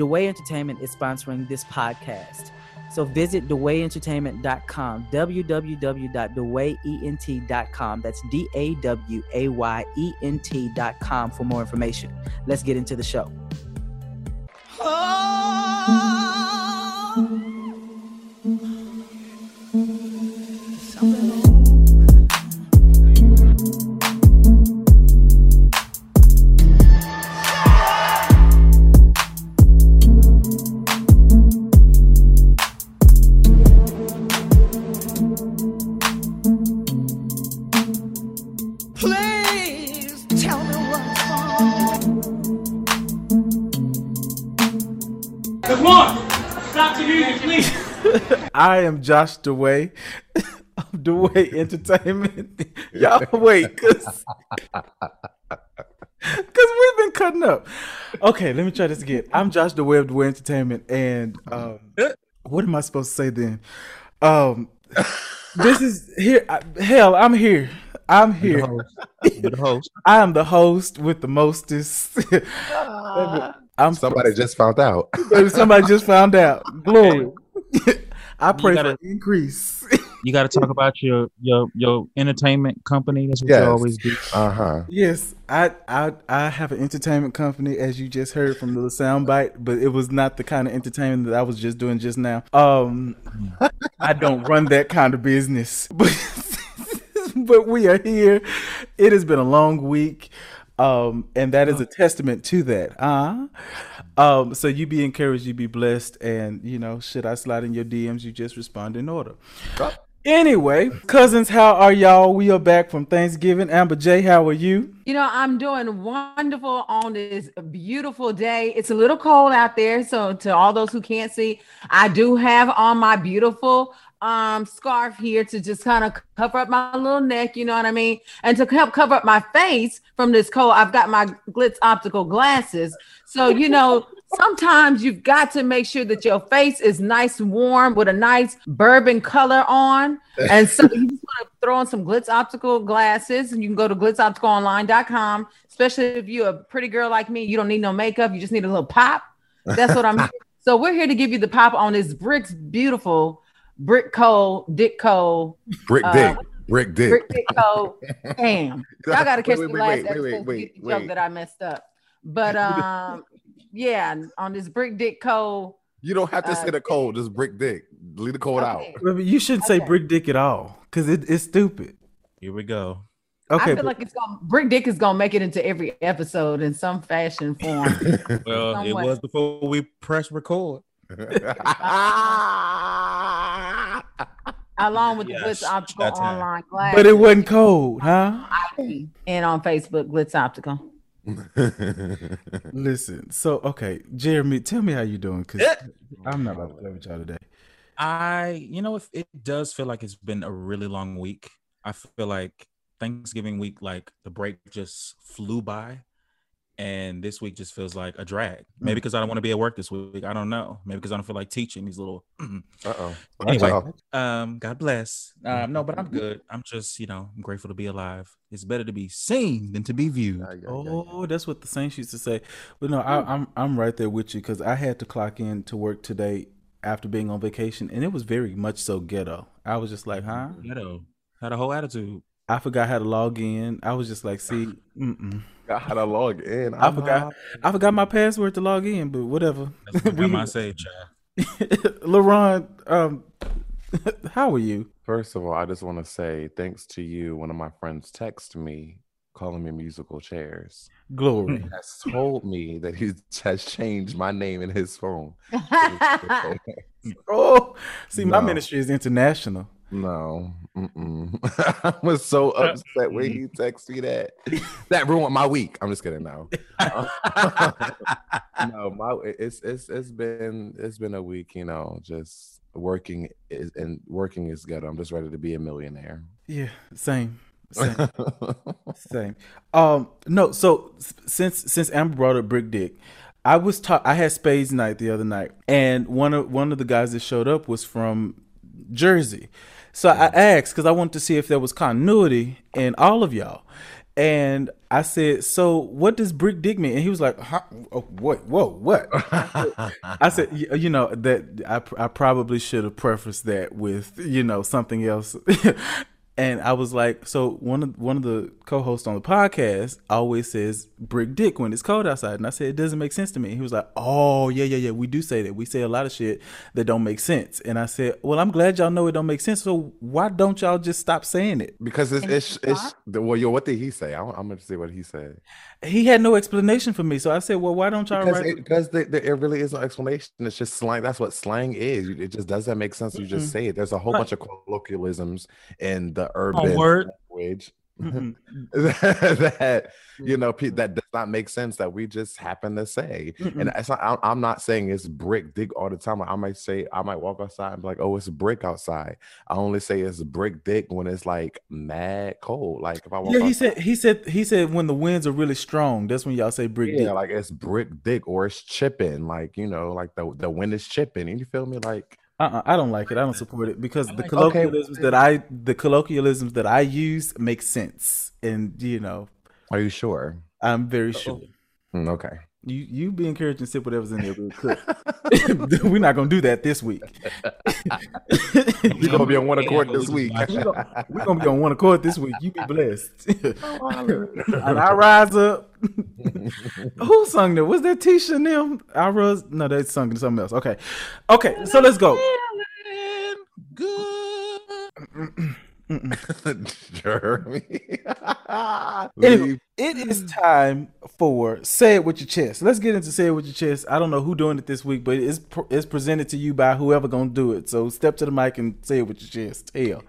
DeWay Entertainment is sponsoring this podcast. So visit DeWayEntertainment.com, www.DeWayEnt.com. That's DAWAYENT.com for more information. Let's get into the show. Oh. I am Josh DeWay of DeWay Entertainment. Y'all wait, because we've been cutting up. Okay, let me try this again. I'm Josh DeWay of DeWay Entertainment, and what am I supposed to say then? This is here. Hell, I'm here. I'm here. The host. I am the host with the mostest. Somebody just found out. Somebody just found out. Glory. I pray for increase. You got to talk about your entertainment company. That's what you always do. Yes, I have an entertainment company, as you just heard from the soundbite. But it was not the kind of entertainment that I was just doing just now. I don't run that kind of business. But we are here. It has been a long week, and that is a testament to that. So you be encouraged, you be blessed, and you know, should I slide in your DMs, you just respond in order. Anyway, cousins, how are y'all? We are back from Thanksgiving. Amber J, how are you? You know, I'm doing wonderful on this beautiful day. It's a little cold out there, so to all those who can't see, I do have on my beautiful scarf here to just kind of cover up my little neck, you know what I mean, and to help cover up my face from this cold. I've got my Glitz Optical glasses, so you know, sometimes you've got to make sure that your face is nice warm with a nice bourbon color on, and so you just want to throw on some Glitz Optical glasses, and you can go to glitzopticalonline.com. especially if you're a pretty girl like me, you don't need no makeup, you just need a little pop. That's what I'm here. So we're here to give you the pop on this brick dick cold. Damn, y'all gotta catch the last episode that I messed up. But yeah, on this brick dick cold. You don't have to say the cold. Just brick dick. Leave the cold out. You shouldn't say brick dick at all, because it's stupid. Here we go. Okay, I feel like Brick Dick is gonna make it into every episode in some fashion form. Well, somewhat. It was before we press record. Along with the Glitz Optical online glasses. But it wasn't cold, huh? And on Facebook, Glitz Optical. Listen, so okay, Jeremy, tell me how you doing, because I'm not about to play with y'all today. If it does feel like it's been a really long week. I feel like Thanksgiving week, like the break just flew by, and this week just feels like a drag. Maybe because I don't want to be at work this week. I don't know. Maybe because I don't feel like teaching these little. Anyway, God bless. No, but I'm good. I'm just, I'm grateful to be alive. It's better to be seen than to be viewed. Oh, that's what the saints used to say. But no, I'm right there with you, because I had to clock in to work today after being on vacation, and it was very much so ghetto. I was just like, huh? Ghetto. Had a whole attitude. I forgot how to log in. I was just like, see, how to log in. I forgot my password to log in, but whatever. That's what I say, child. LaRon, how are you? First of all, I just want to say thanks to you. One of my friends texted me, calling me musical chairs. Glory. He has told me that he has changed my name in his phone. My ministry is international. No, I was so upset when he texted me that. That ruined my week. I'm just kidding. No, it's been a week. Just working is good. I'm just ready to be a millionaire. Yeah, same. No. So since Amber brought up Brick Dick, I had Spades night the other night, and one of the guys that showed up was from Jersey. So I asked, because I wanted to see if there was continuity in all of y'all. And I said, so what does brick dig mean? And he was like, huh? Oh, what? Whoa, what? I said, you know, that I probably should have prefaced that with, you know, something else. And I was like, so one of the co-hosts on the podcast always says brick dick when it's cold outside. And I said, it doesn't make sense to me. And he was like, oh, yeah. We do say that. We say a lot of shit that don't make sense. And I said, well, I'm glad y'all know it don't make sense. So why don't y'all just stop saying it? Because it's well, yo, what did he say? I'm going to see what he said. He had no explanation for me. So I said, well, why don't y'all write it? Because there really is no explanation. It's just slang. That's what slang is. It just doesn't make sense. You just say it. There's a whole bunch of colloquialisms and the urban language that you know that does not make sense that we just happen to say. And it's not, I'm not saying it's brick dig all the time. I might walk outside and be like, oh, it's brick outside. I only say it's brick dig when it's like mad cold. Like if I walk outside, he said when the winds are really strong, that's when y'all say brick dig. Like it's brick dig or it's chipping. Like, you know, like the wind is chipping. And you feel me? Like I don't like it. I don't support it because the colloquialisms that I use make sense. And you know, are you sure? I'm very sure. Okay. You be encouraged to sip whatever's in there. We're not gonna do that this week. You're gonna be on one accord this week. We're gonna be on one accord this week. You be blessed. And I rise up. Who sung that? Was that Tisha and them? No, they sung something else. Okay. So let's go. Good. Jeremy. Anyway, it is time for Say It With Your Chest. Let's get into Say It With Your Chest. I don't know who doing it this week, but it's presented to you by whoever gonna do it. So step to the mic and say it with your chest. Hell.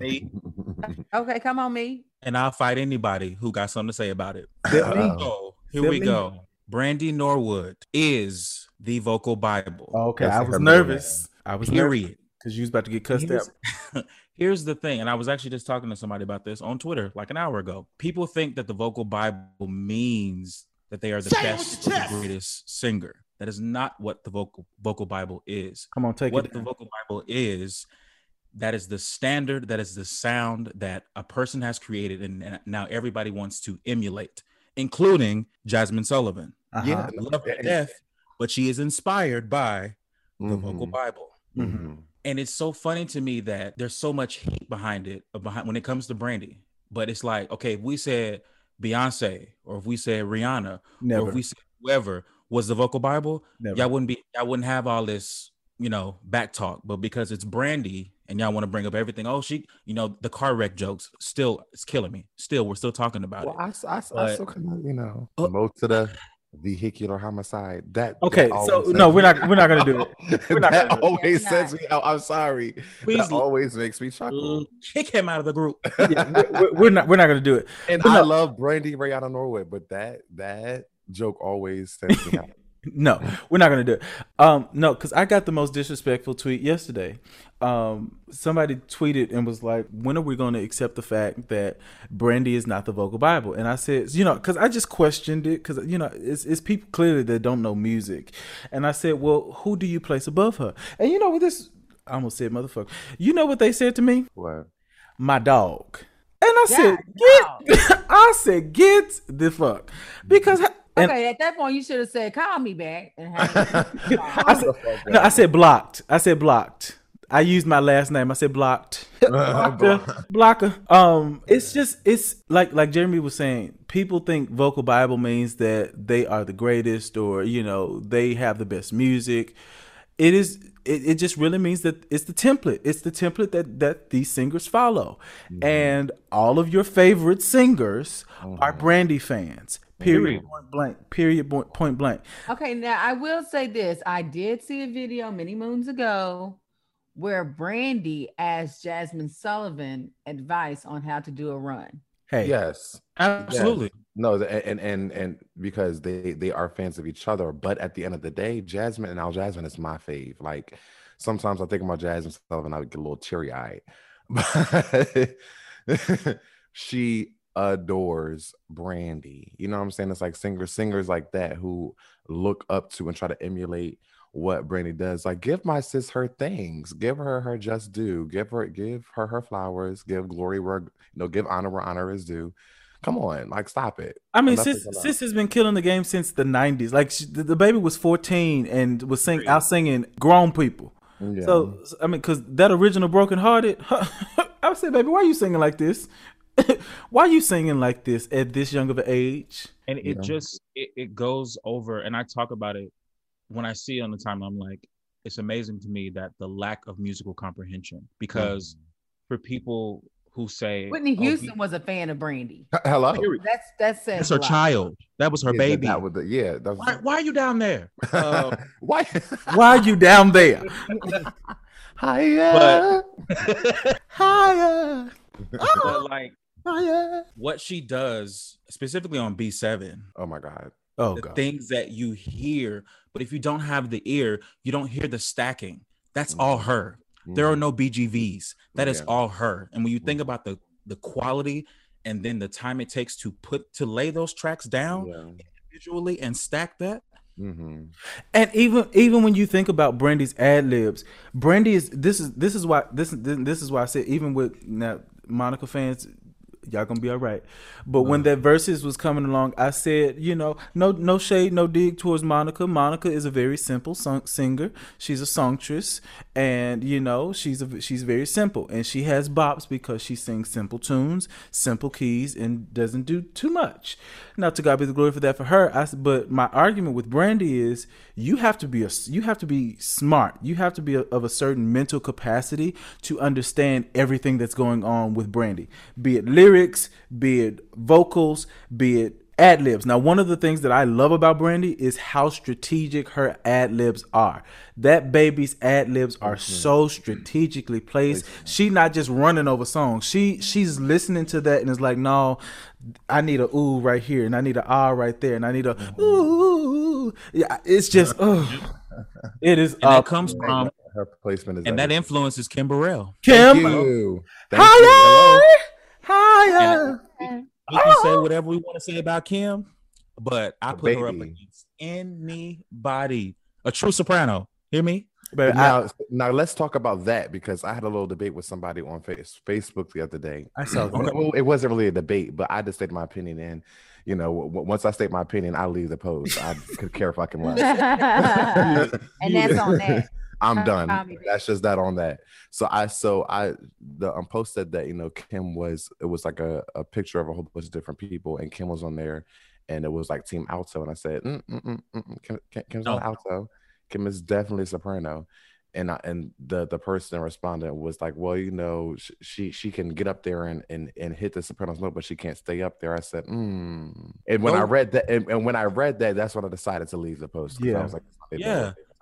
Me. Okay, come on, me. And I'll fight anybody who got something to say about it. Here we go. Brandy Norwood is the vocal Bible. Okay, I was nervous. Period. Because you was about to get cussed out. Here's the thing, and I was actually just talking to somebody about this on Twitter like an hour ago. People think that the vocal Bible means that they are the best or the greatest singer. That is not what the vocal Bible is. Come on, take it. What the vocal Bible is, that is the standard, that is the sound that a person has created, and now everybody wants to emulate, including Jazmine Sullivan. Yeah, I love her to death, but she is inspired by the vocal Bible. Mm-hmm. And it's so funny to me that there's so much hate behind it, when it comes to Brandy. But it's like, okay, if we said Beyonce, or if we said Rihanna, or if we said whoever was the vocal Bible, y'all wouldn't have all this, you know, back talk. But because it's Brandy, and y'all want to bring up everything, oh, she, you know, the car wreck jokes, still, it's killing me. Still, we're still talking about it. I still cannot, you know, most to the vehicular homicide. That okay, so no, we're not gonna do it. That always sends me out. I'm sorry. That always makes me chuckle. Kick him out of the group. We're not gonna do it. And I love Brandy Rihanna Norwood, but that joke always sends me out. No, we're not gonna do it. No, because I got the most disrespectful tweet yesterday. Somebody tweeted and was like, when are we going to accept the fact that Brandy is not the vocal Bible? And I said, you know, because I just questioned it, because, you know, it's people clearly that don't know music. And I said, well, who do you place above her? And you know what this, I almost said motherfucker, you know what they said to me? What? My dog. And I said, get the fuck. Because okay, at that point you should have said, call me back. And I said blocked. I used my last name. I said blocked. Blocker. It's just, it's like Jeremy was saying, people think vocal Bible means that they are the greatest, or, you know, they have the best music. It is, it just really means that it's the template. It's the template that these singers follow. Mm-hmm. And all of your favorite singers are Brandy fans. Period, point blank. Okay, now I will say this. I did see a video many moons ago where Brandy asked Jazmine Sullivan advice on how to do a run. Hey, yes, absolutely. Yes. No, and because they are fans of each other, but at the end of the day, Jazmine and Al-Jazmine is my fave. Like sometimes I think about Jazmine Sullivan, I would get a little teary eyed. She adores Brandy. You know what I'm saying? It's like singers like that who look up to and try to emulate what Brandy does. Like, give my sis her things, give her her just due, give her her flowers, give glory where, you know, give honor where honor is due. Come on, like, stop it. I mean, sis has been killing the game since the 90s. Like, the baby was 14 and was out singing grown people. Yeah. So I mean, because that original Broken Hearted, I said, baby, why are you singing like this? Why are you singing like this at this young of an age? And it just it goes over, and I talk about it when I see it on the time. I'm like, it's amazing to me that the lack of musical comprehension, because for people who say Whitney Houston was a fan of Brandy. Hello, that's her child. That was her baby. Why are you down there? Why are you down there? Higher, higher. But like, higher. What she does specifically on B7. Oh my God. Oh God. Things that you hear, but if you don't have the ear, you don't hear the stacking. That's all her. There are no BGVs. That is all her. And when you think about the quality and then the time it takes to lay those tracks down individually and stack that. Mm-hmm. And even when you think about Brandy's ad libs, Brandy is this is why I said, even with now Monica fans, y'all gonna be all right. But when that Versus was coming along, I said, you know, no shade, no dig towards Monica. Monica is a very simple singer. She's a songstress, and you know, she's very simple, and she has bops because she sings simple tunes, simple keys, and doesn't do too much. Now, to God be the glory for that for her. But my argument with Brandy is you have to be smart. You have to be of a certain mental capacity to understand everything that's going on with Brandy, be it lyrics, be it vocals, be it ad libs. Now, one of the things that I love about Brandy is how strategic her ad libs are. That baby's ad libs are so strategically placed. She's not just running over songs. She's listening to that and is like, no, I need a ooh right here, and I need a ah right there, and I need a ooh. Yeah, it's just it is. And it comes from her placement, and that influences Kim Burrell. Kim, hello. Hiya. We can say whatever we want to say about Kim, but I put her up against anybody. A true soprano. Hear me? But now let's talk about that, because I had a little debate with somebody on Facebook the other day. I saw it wasn't really a debate, but I just stated my opinion, and you know, once I state my opinion, I leave the post. I could care if I can laugh. And that's on that. I'm done. That's just that on that. So the post said that, you know, Kim was, it was like a picture of a whole bunch of different people, and Kim was on there, and it was like Team Alto, and I said, Kim's not Alto. Kim is definitely soprano. And the person responding was like, well, you know, she can get up there and hit the sopranos note, but she can't stay up there. I said, And when I read that, that's when I decided to leave the post. Yeah. I was like,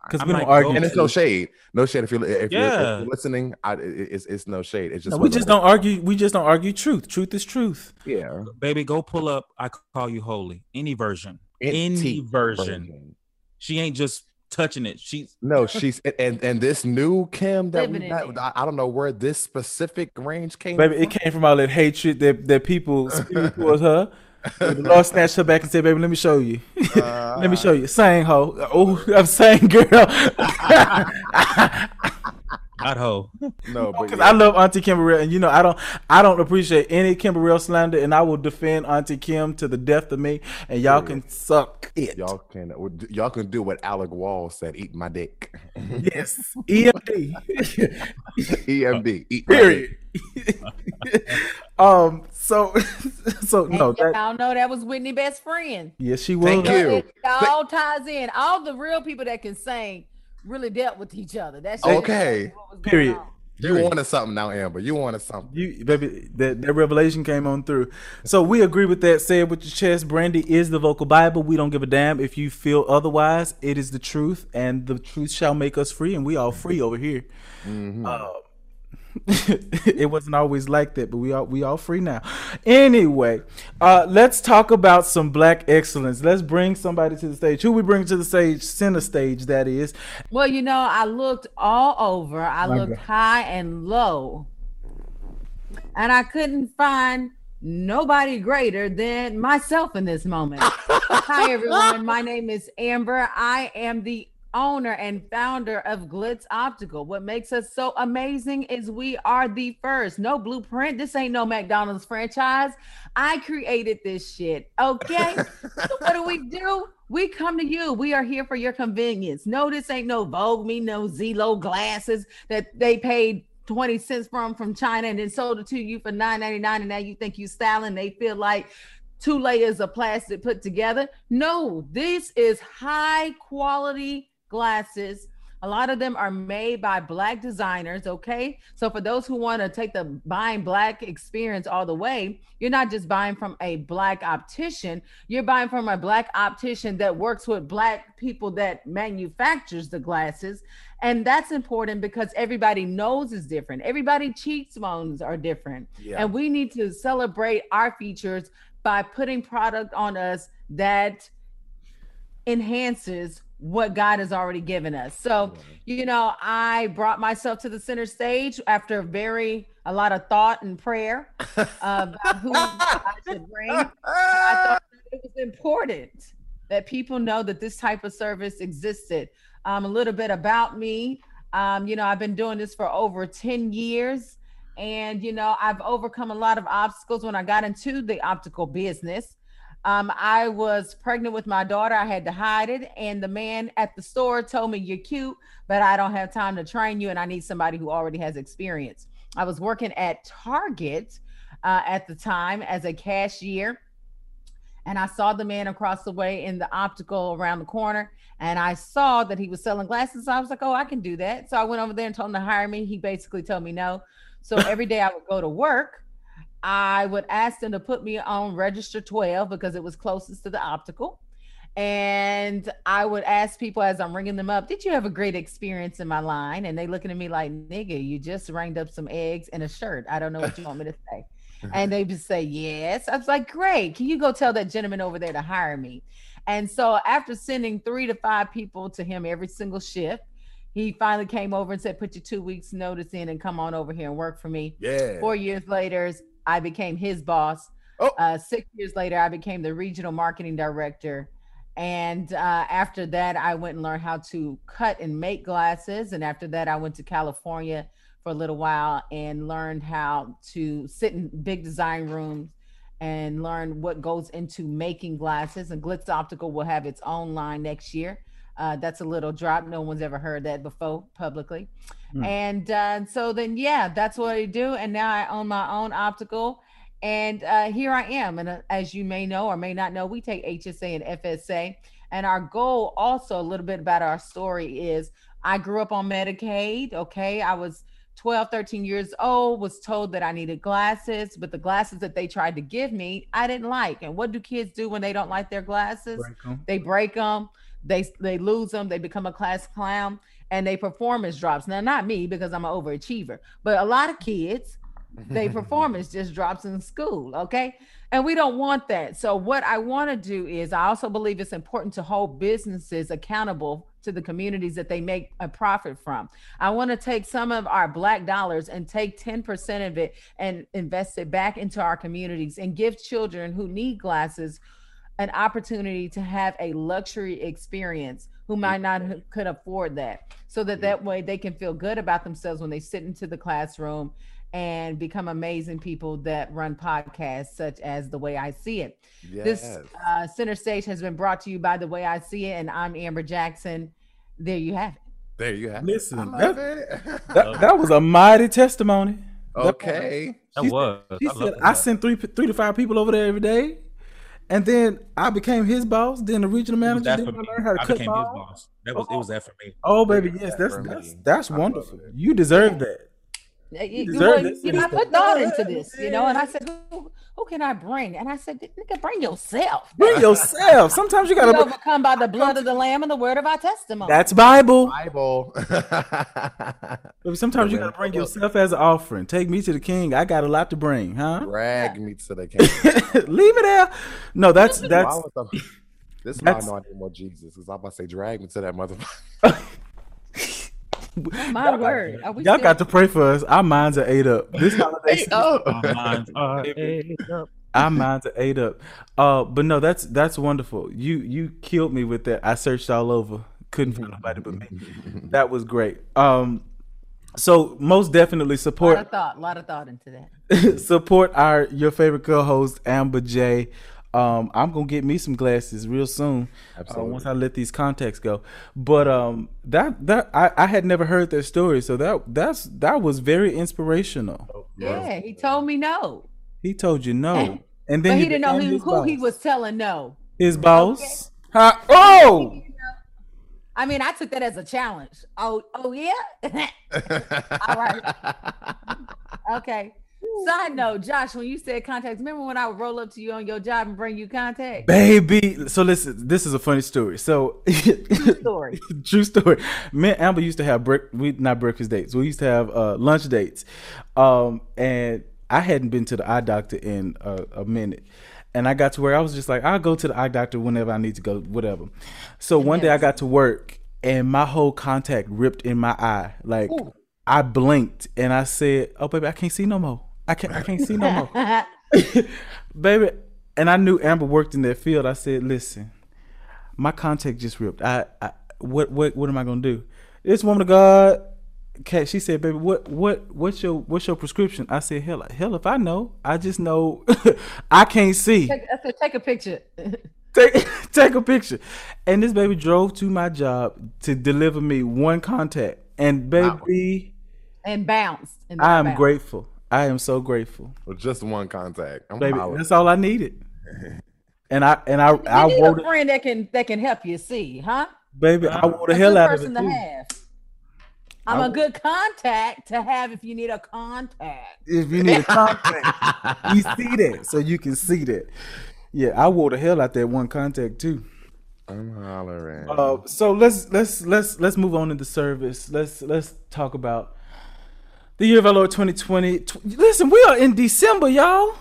because we don't argue, and it's no shade. No shade if you're listening. It's no shade. It's just don't argue. We just don't argue truth. Truth is truth. Yeah, baby, go pull up I Call You Holy. Any version. Any version. She ain't just touching it. She's and this new Kim that we got, I don't know where this specific range came. Baby, it came from all that hatred that people spew towards her. The Lord snatched her back and said, baby, let me show you. Let me show you. Sang ho. Oh, I'm saying girl. Not ho. No, because I love Auntie Kim Burrell, and you know, I don't appreciate any Kim Burrell slander, and I will defend Auntie Kim to the death of me, and y'all can suck it. Y'all can do what Alec Wall said, eat my dick. Yes. EMD. EMD. Eat period. So no, I don't know. That was Whitney's best friend. Yes, she was. Thank you. It all ties in. All the real people that can sing really dealt with each other. That's okay. Period. You wanted something now, Amber. You wanted something. You, baby, that revelation came on through. So we agree with that. Say it with your chest. Brandy is the vocal Bible. We don't give a damn if you feel otherwise. It is the truth, and the truth shall make us free, and we all free over here. Mm-hmm. It wasn't always like that, but we all free now. Anyway, let's talk about some black excellence. Let's bring somebody to the stage. Who we bring to the stage? Center stage, that is. Well, you know, I looked all over. I looked high and low, and I couldn't find nobody greater than myself in this moment. Hi, everyone. My name is Amber. I am the owner and founder of Glitz Optical. What makes us so amazing is we are the first. No blueprint. This ain't no McDonald's franchise. I created this shit. Okay. So what do? We come to you. We are here for your convenience. No, this ain't no Vogue me, no Zillow glasses that they paid 20 cents from China and then sold it to you for $9.99, and now you think you styling. They feel like two layers of plastic put together. No, this is high quality glasses. A lot of them are made by Black designers, okay? So for those who want to take the buying Black experience all the way, you're not just buying from a Black optician, you're buying from a Black optician that works with Black people that manufactures the glasses. And that's important because everybody's nose is different. Everybody's cheekbones are different. Yeah. And we need to celebrate our features by putting product on us that enhances what God has already given us. So, you know, I brought myself to the center stage after a lot of thought and prayer about who I should bring. I thought it was important that people know that this type of service existed. A little bit about me. You know, I've been doing this for over 10 years, and, you know, I've overcome a lot of obstacles when I got into the optical business. I was pregnant with my daughter. I had to hide it. And the man at the store told me, "You're cute, but I don't have time to train you. And I need somebody who already has experience." I was working at Target at the time as a cashier. And I saw the man across the way in the optical around the corner. And I saw that he was selling glasses. So I was like, "Oh, I can do that." So I went over there and told him to hire me. He basically told me no. So every day I would go to work. I would ask them to put me on register 12 because it was closest to the optical. And I would ask people as I'm ringing them up, "Did you have a great experience in my line?" And they looking at me like, "Nigga, you just rang up some eggs and a shirt. I don't know what you want me to say." And they just say, "Yes." I was like, "Great. Can you go tell that gentleman over there to hire me?" And so after sending 3 to 5 people to him every single shift, he finally came over and said, "Put your 2 weeks notice in and come on over here and work for me." Yeah. 4 years later, I became his boss. 6 years later, I became the regional marketing director. And after that, I went and learned how to cut and make glasses. And after that, I went to California for a little while and learned how to sit in big design rooms and learn what goes into making glasses. And Glitz Optical will have its own line next year. That's a little drop. No one's ever heard that before publicly. And so then, yeah, that's what I do. And now I own my own optical. And here I am. And as you may know or may not know, we take HSA and FSA. And our goal also, a little bit about our story, is I grew up on Medicaid. Okay, I was 12, 13 years old, was told that I needed glasses, but the glasses that they tried to give me, I didn't like. And what do kids do when they don't like their glasses? They break them. They lose them. They become a class clown, and they performance drops. Now, not me, because I'm an overachiever, but a lot of kids, they performance just drops in school, okay? And we don't want that. So what I want to do is, I also believe it's important to hold businesses accountable to the communities that they make a profit from. I want to take some of our Black dollars and take 10% of it and invest it back into our communities and give children who need glasses an opportunity to have a luxury experience, who might not could afford that, so that way they can feel good about themselves when they sit into the classroom and become amazing people that run podcasts such as The Way I See It. Yes. This center stage has been brought to you by The Way I See It, and I'm Amber Jackson. There you have it. There you have it. Listen, that was a mighty testimony. Okay, that was. She said, "I sent three to five people over there every day. And then I became his boss, then the regional manager." That's for me. I became his boss. That was it. Was that for me? Oh, baby, yes, that's wonderful. You deserve that. You deserve this. You know, I put thought into this, you know, and I said, "Who can I bring?" And I said, "Nigga, bring yourself. Bring yourself." Sometimes you gotta be overcome by the blood of the Lamb and the word of our testimony. That's Bible. Bible. Sometimes you gotta bring yourself as an offering. Take me to the King. I got a lot to bring, huh? Drag me to the King. Leave it there. No, that's. This is why I know I need more Jesus, because I'm about to say, drag me to that motherfucker. My word. Y'all got to pray for us. Our minds are ate up. This holiday season. Our minds are ate up. Our minds are ate up. But no, that's wonderful. You killed me with that. I searched all over, couldn't find nobody but me. That was great. So most definitely support. A lot of thought into that. Support your favorite co-host Amber J. I'm gonna get me some glasses real soon. Absolutely. Once I let these contacts go. But I had never heard that story, so that was very inspirational. Yeah, he told me no. He told you no, and then but he didn't know who he was telling no. His boss. Okay. Oh. I mean, I took that as a challenge. Oh yeah. All right. Okay. Side note, Josh, when you said contacts, remember when I would roll up to you on your job and bring you contacts? Baby, so listen, this is a funny story. So True story. Me and Amber used to have breakfast dates. We used to have lunch dates. And I hadn't been to the eye doctor in a minute. And I got to where I was just like, I'll go to the eye doctor whenever I need to go, whatever. So one day I got to work and my whole contact ripped in my eye. Like, ooh. I blinked and I said, oh baby, I can't see no more. I can't see no more. Baby, and I knew Amber worked in that field. I said, listen, my contact just ripped. I what am I gonna do? This woman of God, she said, baby, what's your prescription? I said, hell if I know. I just know I can't see. I said, take a picture. Take a picture. And this baby drove to my job to deliver me one contact. And baby, and bounced. I am grateful. I am so grateful. Well, just one contact, baby. That's all I needed. And I want a friend that can help you see, huh? Baby, I want the hell out of it. I'm a good contact to have if you need a contact. If you need a contact, you see that, so you can see that. Yeah, I wore the hell out that one contact too. I'm hollering. So let's move on into service. Let's talk about the year of our Lord 2020. Listen, we are in December, y'all.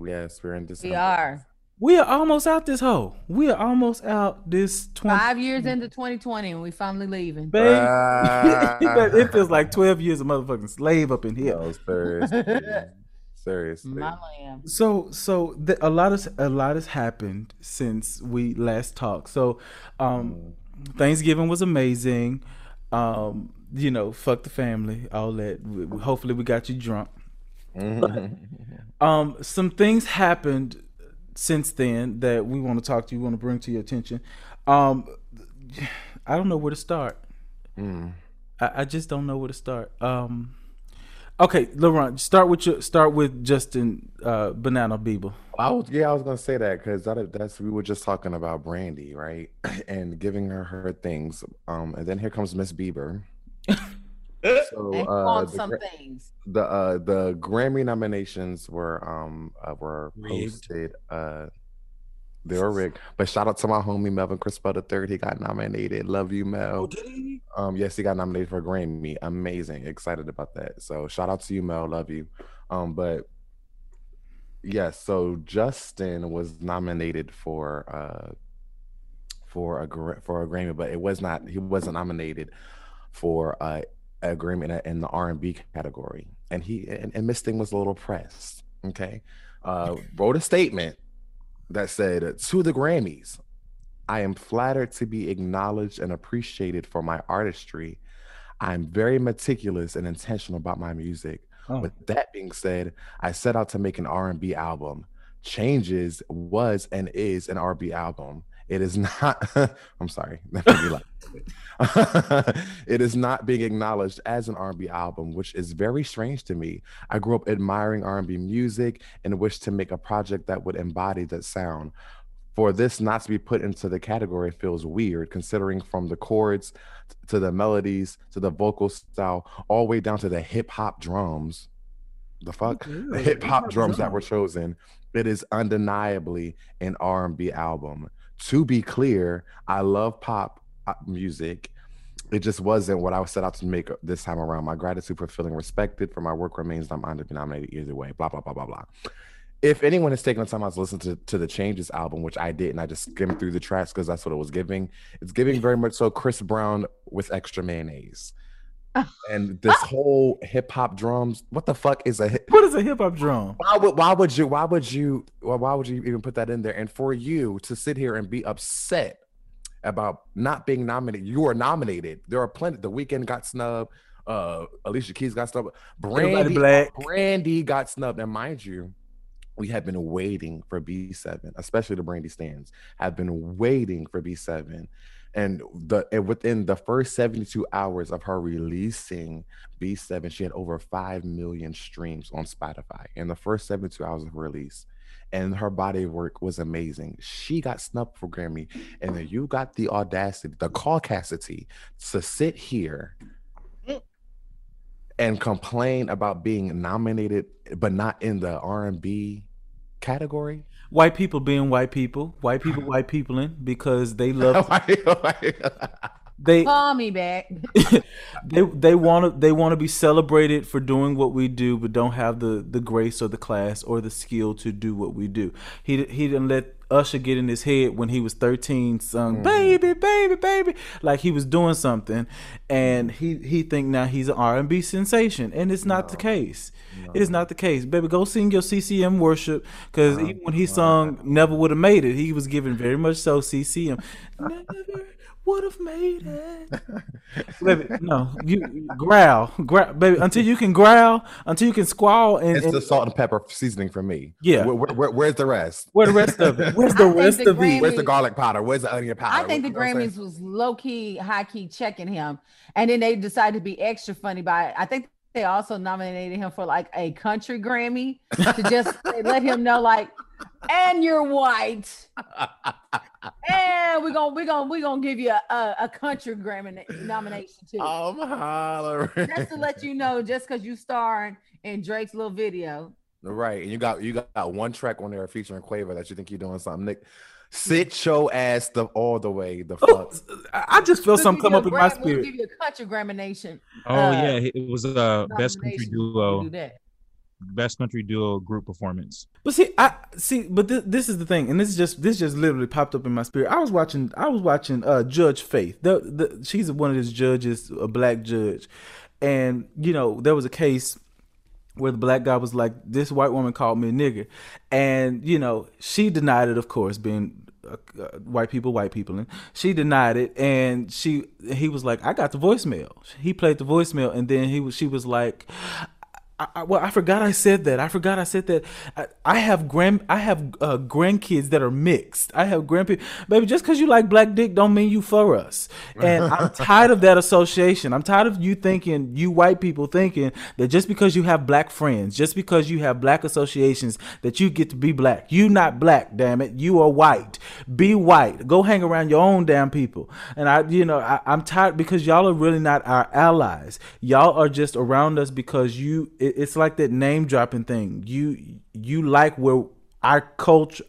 Yes, we're in December. We are. We are almost out this hole. We are almost out this 5 years into 2020, and we finally leaving. Babe, it feels like 12 years of motherfucking slave up in here. Oh, seriously. My lamb. So a lot has happened since we last talked. So, Thanksgiving was amazing. You know, fuck the family, all that. Hopefully, we got you drunk. But, some things happened since then that we want to talk to you, want to bring to your attention. I don't know where to start. I just don't know where to start. Okay, Laurent, start with Justin Banana Bieber. I was gonna say that because that's we were just talking about Brandy, right? And giving her things. And then here comes Miss Bieber. So things. The Grammy nominations were posted. They were rigged. But shout out to my homie Melvin Crispell III. He got nominated. Love you, Mel. Oh, did he? Yes, he got nominated for a Grammy. Amazing. Excited about that. So shout out to you, Mel. Love you. But yes, yeah, so Justin was nominated for a Grammy, but he wasn't nominated for a Grammy in the R&B category. And he and Miss Thing was a little pressed. Okay, wrote a statement that said, to the Grammys, I am flattered to be acknowledged and appreciated for my artistry. I'm very meticulous and intentional about my music. Oh. With that being said, I set out to make an R&B album. Changes was and is an R&B album. It is not, I'm sorry. It is not being acknowledged as an R&B album, which is very strange to me. I grew up admiring R&B music and wished to make a project that would embody that sound. For this not to be put into the category feels weird, considering from the chords to the melodies to the vocal style, all the way down to the hip hop drums. The fuck? The hip hop drums that were chosen. It is undeniably an R&B album. To be clear, I love pop music. It just wasn't what I was set out to make this time around. My gratitude for feeling respected for my work remains. I'm honored to be nominated either way. Blah, blah, blah, blah, blah. If anyone has taken the time out to listen to the Changes album, which I didn't, I just skimmed through the tracks because that's what it was giving. It's giving very much so Chris Brown with extra mayonnaise. And this whole hip hop drums. What the fuck is What is a hip hop drum? Why would you even put that in there? And for you to sit here and be upset about not being nominated, you were nominated. There are plenty. The Weeknd got snubbed. Alicia Keys got snubbed. Brandy got snubbed. And mind you, we have been waiting for B7, especially the Brandy stands. Have been waiting for B7. And within the first 72 hours of her releasing B7, she had over 5 million streams on Spotify in the first 72 hours of her release. And her body of work was amazing. She got snubbed for Grammy. And then you got the audacity, the caucasity to sit here and complain about being nominated, but not in the R&B category. White people being white people in because they love. They call me back. they want to be celebrated for doing what we do, but don't have the grace or the class or the skill to do what we do. He didn't let Usher get in his head when he was 13, sung "Baby, Baby, Baby" like he was doing something, and he think now he's an R&B sensation, and it's not the case. No. It is not the case, baby. Go sing your CCM worship, because even when he sung "Never Would Have Made It," he was giving very much so CCM. Never would have made it, baby. No, you growl, baby. Until you can growl, until you can squall, and it's the salt and pepper seasoning for me. Yeah, where's the rest? Where's the rest of it? Where's the rest of it? Where's the garlic powder? Where's the onion powder? I think the Grammys was low key, high key checking him, and then they decided to be extra funny by it. I think they also nominated him for like a country Grammy to just let him know, like, and you're white, and we're gonna give you a country Grammy nomination too. I'm hollering just to let you know, just because you starring in Drake's little video, right? And you got one track on there featuring Quavo that you think you're doing something, Nick. Sit your ass all the way the fuck. I just feel something come up in my spirit. We'll give you a country Grammination. Oh yeah, it was best country duo. Best country duo group performance. But see, this is the thing, and this just literally popped up in my spirit. I was watching Judge Faith. She's one of his judges, a black judge, and you know there was a case where the black guy was like, "This white woman called me a nigger," and you know she denied it, of course, being white people, and she denied it, and he was like, "I got the voicemail." He played the voicemail, and then she was like, I forgot I said that. I have grandkids that are mixed. I have grandkids. Baby, just because you like black dick don't mean you for us. And I'm tired of that association. I'm tired of you white people thinking that just because you have black friends, just because you have black associations, that you get to be black. You not black, damn it. You are white. Be white. Go hang around your own damn people. And I'm tired because y'all are really not our allies. Y'all are just around us because it's like that name dropping thing. You like where our culture,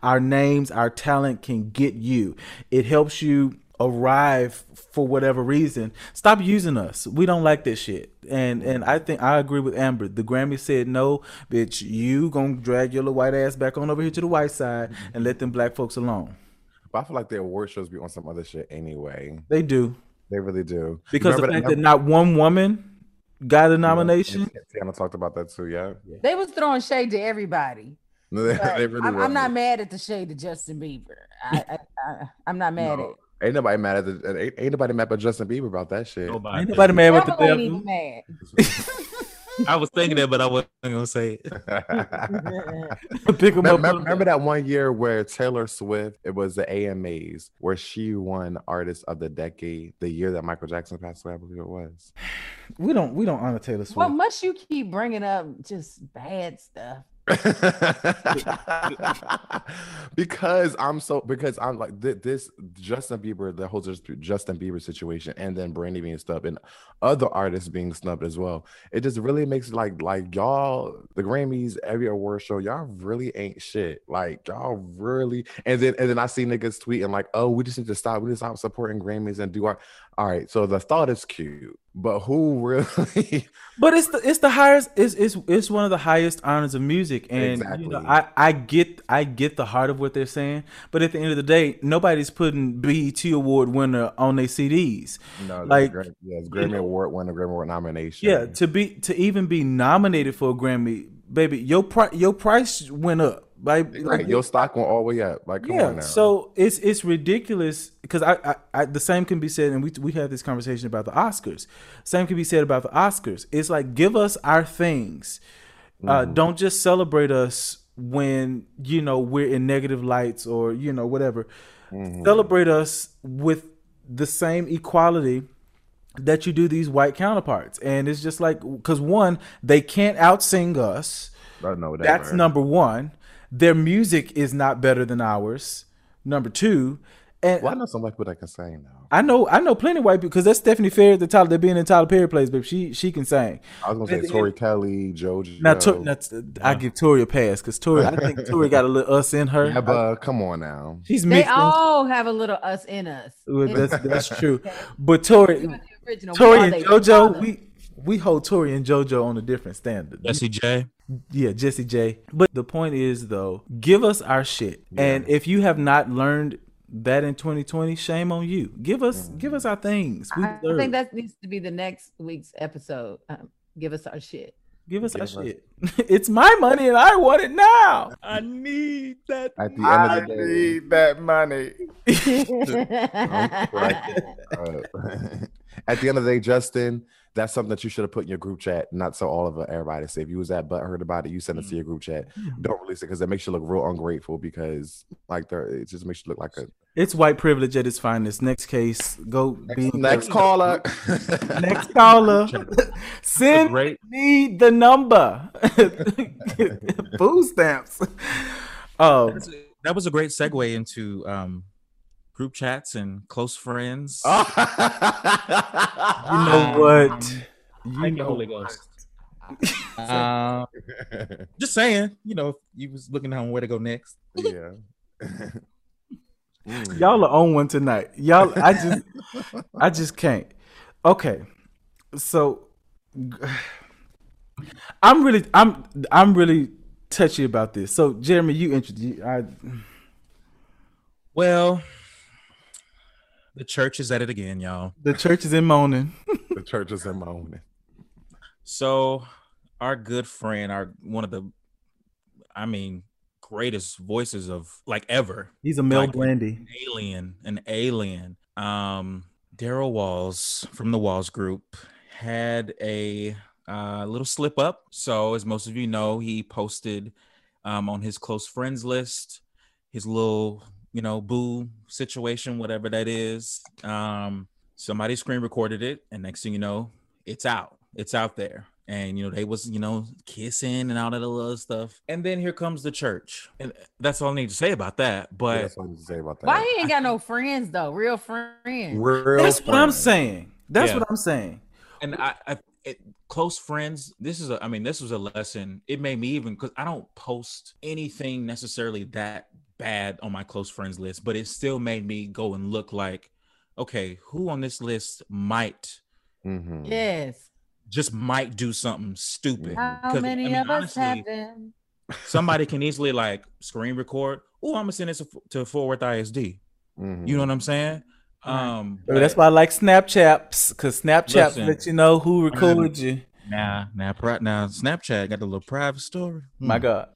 our names, our talent can get you. It helps you arrive for whatever reason. Stop using us. We don't like this shit. And I think I agree with Amber. The Grammy said, no, bitch, you gonna drag your little white ass back on over here to the white side and let them black folks alone. But I feel like the award shows be on some other shit anyway. They do. They really do. Because the fact that not one woman got a nomination. Tiana talked about that too, yeah. They was throwing shade to everybody. No, they really I'm not mad at the shade to Justin Bieber. I'm not mad at it. Ain't nobody mad but Justin Bieber about that shit. Nobody. Ain't nobody mad with the devil. Mad. I was thinking that, but I wasn't gonna say it. Pick him up. Remember that one year where Taylor Swift, it was the AMAs where she won Artist of the Decade, the year that Michael Jackson passed away, I believe it was. We don't honor Taylor Swift. Well, must you keep bringing up just bad stuff? because I'm like this Justin Bieber, the whole Justin Bieber situation, and then Brandy being snubbed and other artists being snubbed as well. It just really makes like y'all, the Grammys, every award show, y'all really ain't shit. Like y'all really, and then I see niggas tweeting like, oh, we just need to stop supporting Grammys and do our. All right, so the thought is cute. But who really? But it's the highest. It's one of the highest honors of music, and exactly. You know, I get the heart of what they're saying. But at the end of the day, nobody's putting BET Award winner on their CDs. No, like yes, Grammy Award winner, Grammy Award nomination. Yeah, to even be nominated for a Grammy, baby, your price went up. Like your stock went all the way up. Like, come on now. So it's ridiculous because I the same can be said, and we had this conversation about the Oscars. Same can be said about the Oscars. It's like, give us our things. Don't just celebrate us when you know we're in negative lights or you know whatever. Mm-hmm. Celebrate us with the same equality that you do these white counterparts. And it's just like, because one, they can't outsing us. I know that. That's number one. Their music is not better than ours. Number two, and well, I know some white people that can sing now. I know plenty of white people because that's Stephanie Fair at the top. They're being in Tyler Perry plays, but she can sing. I was gonna say Tori Kelly, JoJo. I give Tori a pass because I think Tori got a little us in her. Yeah, but come on now, she's mixed. They all have a little us in us. That's true. But Tori and JoJo, we hold Tori and JoJo on a different standard. Jesse J. Yeah, Jesse J. But the point is, though, give us our shit. Yeah. And if you have not learned that in 2020, shame on you. Give us our things. I think that needs to be the next week's episode. Give us our shit. Give us our shit. It's my money and I want it now. I need that. At the end of the day, I need that money. At the end of the day, Justin, that's something that you should have put in your group chat, not so everybody say. If you was that butthurt about it, you send it to your group chat. Don't release it because that makes you look real ungrateful. Because it just makes you look like it's white privilege at its finest. Next case, next caller, next caller, send me the number. Food stamps. Oh, that was a great segue into group chats and close friends. Oh. Holy Ghost. Just saying, you know, you was looking on where to go next. Yeah. Y'all are on one tonight. Y'all, I just can't. Okay, so I'm really touchy about this. So Jeremy, you introduced. Well. The church is at it again, y'all. The church is in moaning. So our good friend, one of the greatest voices of like ever. He's a Mel Blandy. An alien. Daryl Walls from The Walls Group had a little slip up. So as most of you know, he posted on his close friends list, his little... you know, boo situation, whatever that is. Somebody screen recorded it, and next thing you know, it's out. It's out there, and you know they was kissing and all that little stuff. And then here comes the church, and that's all I need to say about that. But yeah, that's all I need to say about that. Why he ain't got no friends though? Real friends. That's what I'm saying. That's what I'm saying. And close friends. This was a lesson. It made me because I don't post anything necessarily that bad on my close friends list, but it still made me go and look like, okay, who on this list might might do something stupid. How many of us have them? Somebody can easily like screen record, oh, I'm gonna send this to Fort Worth ISD. You know what I'm saying? Right. That's why I like Snapchats, because Snapchat lets you know who recorded you. Now Snapchat got a little private story. My God.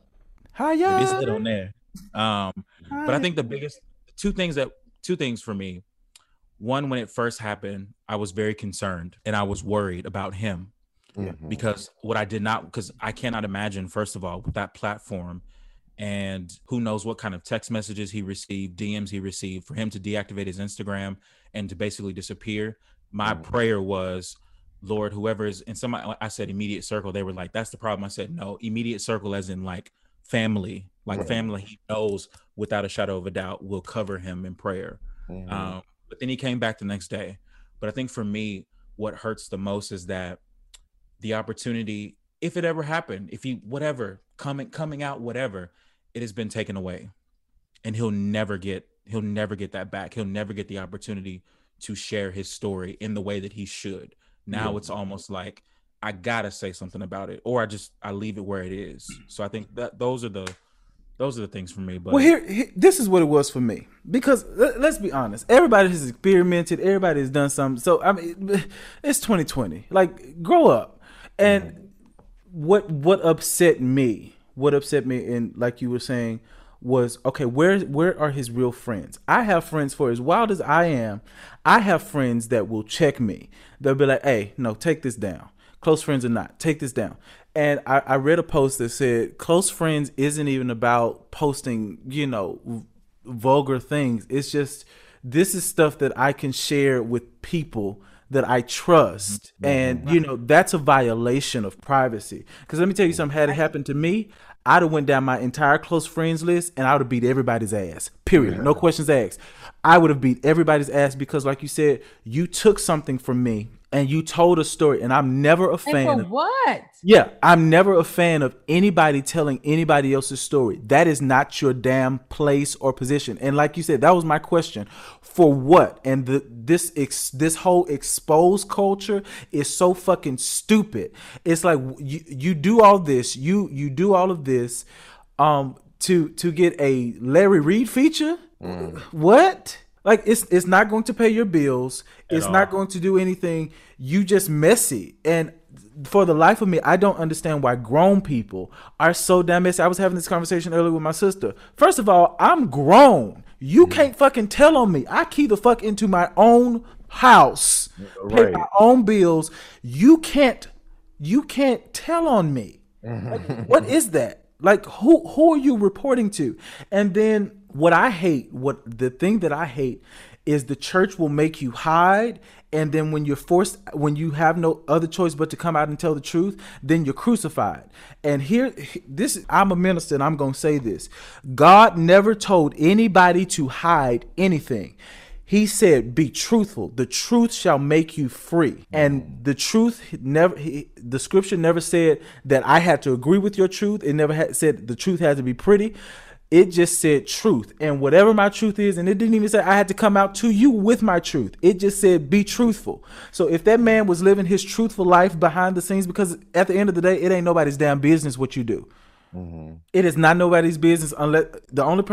Hiya. It's lit on there. But I think the biggest two things for me, one, when it first happened, I was very concerned and I was worried about him because because I cannot imagine, first of all, with that platform and who knows what kind of text messages he received, DMs he received, for him to deactivate his Instagram and to basically disappear. My prayer was, Lord, whoever is in somebody, I said immediate circle. They were like, that's the problem. I said, no, immediate circle as in like family. Like family he knows without a shadow of a doubt will cover him in prayer. But then he came back the next day. But I think for me, what hurts the most is that the opportunity, if it ever happened, if he, whatever, coming out, whatever, it has been taken away. And he'll never get that back. He'll never get the opportunity to share his story in the way that he should. Now it's almost like I gotta say something about it, or I leave it where it is. So I think that those are the things for me. But well, here this is what it was for me, because let's be honest, everybody has experimented, everybody has done something. So I mean, it's 2020. Like, grow up. And what upset me, and like you were saying, was, okay, where are his real friends? I have friends, for as wild as I am, I have friends that will check me. They'll be like, hey, no, take this down. Close friends or not, take this down. And I read a post that said, close friends isn't even about posting, you know, vulgar things. It's just, this is stuff that I can share with people that I trust. And, you know, that's a violation of privacy. Because let me tell you something, had it happened to me, I'd have went down my entire close friends list and I would have beat everybody's ass, period. Yeah. No questions asked. I would have beat everybody's ass, because like you said, you took something from me and you told a story, and I'm never a fan of what? Yeah, I'm never a fan of anybody telling anybody else's story. That is not your damn place or position. And like you said, that was my question. For what? And this whole exposed culture is so fucking stupid. It's like you do all this, you do all of this to get a Larry Reed feature? What? Like, it's not going to pay your bills. It's not going to do anything. You just messy. And for the life of me, I don't understand why grown people are so damn messy. I was having this conversation earlier with my sister. First of all, I'm grown. You can't fucking tell on me. I key the fuck into my own house, pay my own bills. You can't tell on me. Like, what is that? Like, who are you reporting to? And then the thing that I hate is the church will make you hide, and then when you have no other choice but to come out and tell the truth, then you're crucified. And I'm a minister and I'm going to say this. God never told anybody to hide anything. He said, be truthful. The truth shall make you free. And the truth the scripture never said that I had to agree with your truth. It never said the truth had to be pretty. It just said truth, and whatever my truth is, and it didn't even say I had to come out to you with my truth. It just said be truthful. So if that man was living his truthful life behind the scenes, because at the end of the day, it ain't nobody's damn business what you do. It is not nobody's business, unless the only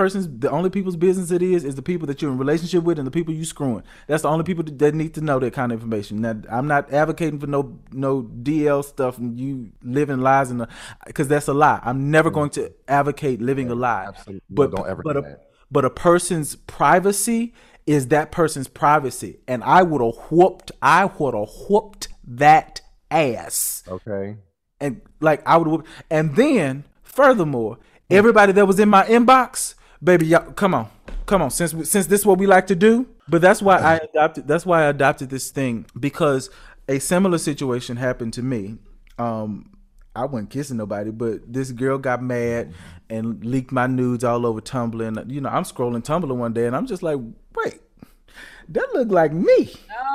people's business it is the people that you're in relationship with and the people you screwing. That's the only people that need to know that kind of information. Now, I'm not advocating for no DL stuff and you living lies, and because that's a lie. I'm never going to advocate living a lie. Absolutely. But don't ever do that. But a person's privacy is that person's privacy, and I would have whooped that ass. Okay, and like I would whoop, and then. Furthermore, everybody that was in my inbox, baby, y'all, come on. Since this is what we like to do, but that's why I adopted this thing, because a similar situation happened to me. I wasn't kissing nobody, but this girl got mad and leaked my nudes all over Tumblr. And you know, I'm scrolling Tumblr one day, and I'm just like, wait, that looked like me.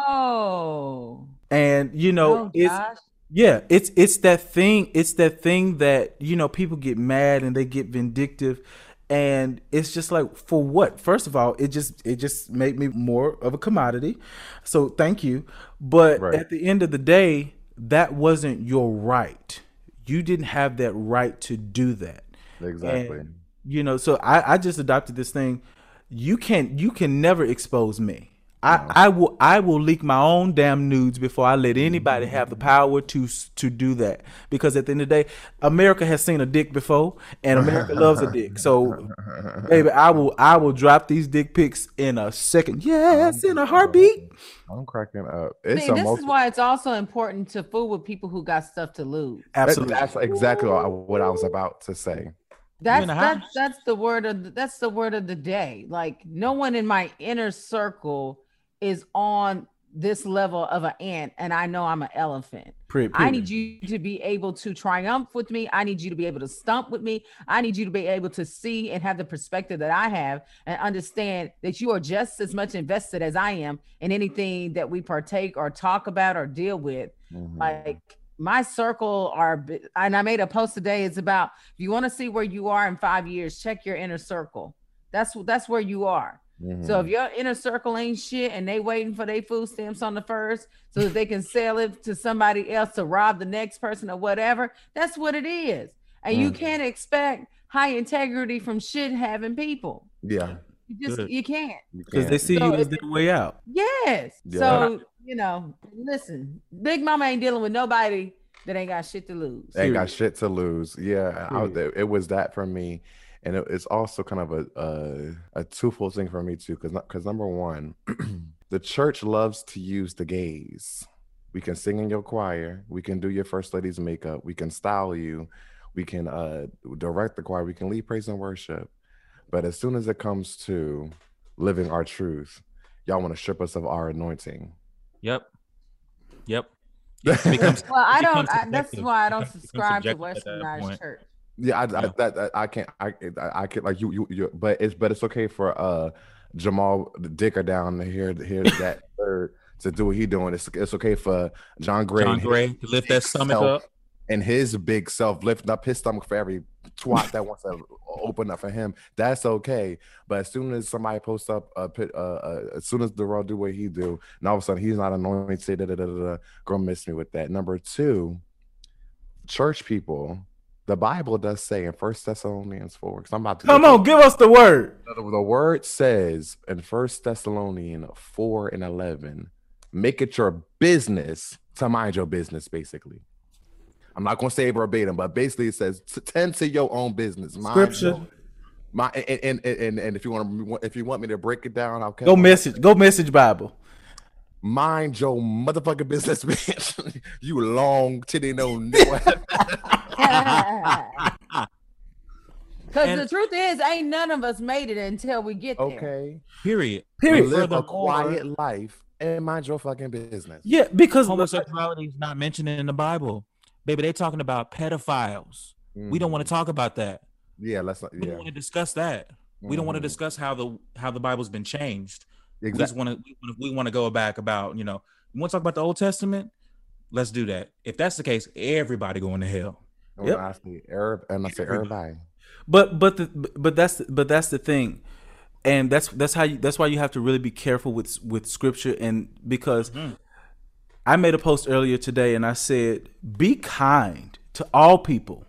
Oh, and you know, gosh. Yeah, it's that thing that, you know, people get mad and they get vindictive, and it's just like, for what? First of all, it just made me more of a commodity. So thank you. But at the end of the day, that wasn't your right. You didn't have that right to do that. Exactly. And, you know, so I just adopted this thing. You can never expose me. I will leak my own damn nudes before I let anybody have the power to do that, because at the end of the day, America has seen a dick before, and America loves a dick. So, baby, I will drop these dick pics in a second. Yes, in a heartbeat. I'm cracking up. This is why it's also important to fool with people who got stuff to lose. Absolutely, that's exactly what I was about to say. That's the word of the day. Like, no one in my inner circle is on this level of an ant, and I know I'm an elephant. I need you to be able to triumph with me. I need you to be able to stump with me. I need you to be able to see and have the perspective that I have, and understand that you are just as much invested as I am in anything that we partake or talk about or deal with. Like, my circle and I made a post today. It's about, if you want to see where you are in 5 years, check your inner circle. That's where you are. Mm-hmm. So if your inner circle ain't shit and they waiting for their food stamps on the first so that they can sell it to somebody else to rob the next person or whatever, that's what it is. And mm-hmm. you can't expect high integrity from shit having people. Yeah. You just, you can't. Because they see you as the way out. Yes. Yeah. So, you know, listen, Big Mama ain't dealing with nobody that ain't got shit to lose. They ain't got shit to lose. Yeah. It was that for me. And it's also kind of a twofold thing for me too, because number one, the church loves to use the gays. We can sing in your choir. We can do your first lady's makeup. We can style you. We can direct the choir. We can lead praise and worship. But as soon as it comes to living our truth, y'all want to strip us of our anointing. Yep. That's why I don't subscribe to Westernized church. Yeah, I can't. Like you. But it's okay for Jamal Dicker down here that third to do what he doing. It's okay for John Gray to lift that stomach up and his big self lifting up his stomach for every twat that wants to open up for him. That's okay. But as soon as somebody posts up as soon as Daryl do what he do, and all of a sudden he's not anointed. Girl, miss me with that. Number two, church people. The Bible does say in 1 Thessalonians 4. I'm about to give us the word. The word says in 1 Thessalonians 4 and 11, make it your business to mind your business, basically. I'm not going to say verbatim, but basically it says tend to your own business. Scripture. And if you want me to break it down, I'll go message Bible. Mind your motherfucking business, bitch. You long titty old nigga. Because the truth is, ain't none of us made it until we get there. Okay. Period. We live a quiet life and mind your fucking business. Yeah, because homosexuality is not mentioned in the Bible. Baby, they talking about pedophiles. Mm. We don't want to talk about that. Yeah, let's not. We don't want to discuss that. Mm. We don't want to discuss how the Bible's been changed. Exactly. We want to go back about, you want to talk about the Old Testament? Let's do that. If that's the case, everybody going to hell. Yep. I say Arab, and I say everybody. But that's the thing, and that's why you have to really be careful with scripture, and because I made a post earlier today and I said be kind to all people,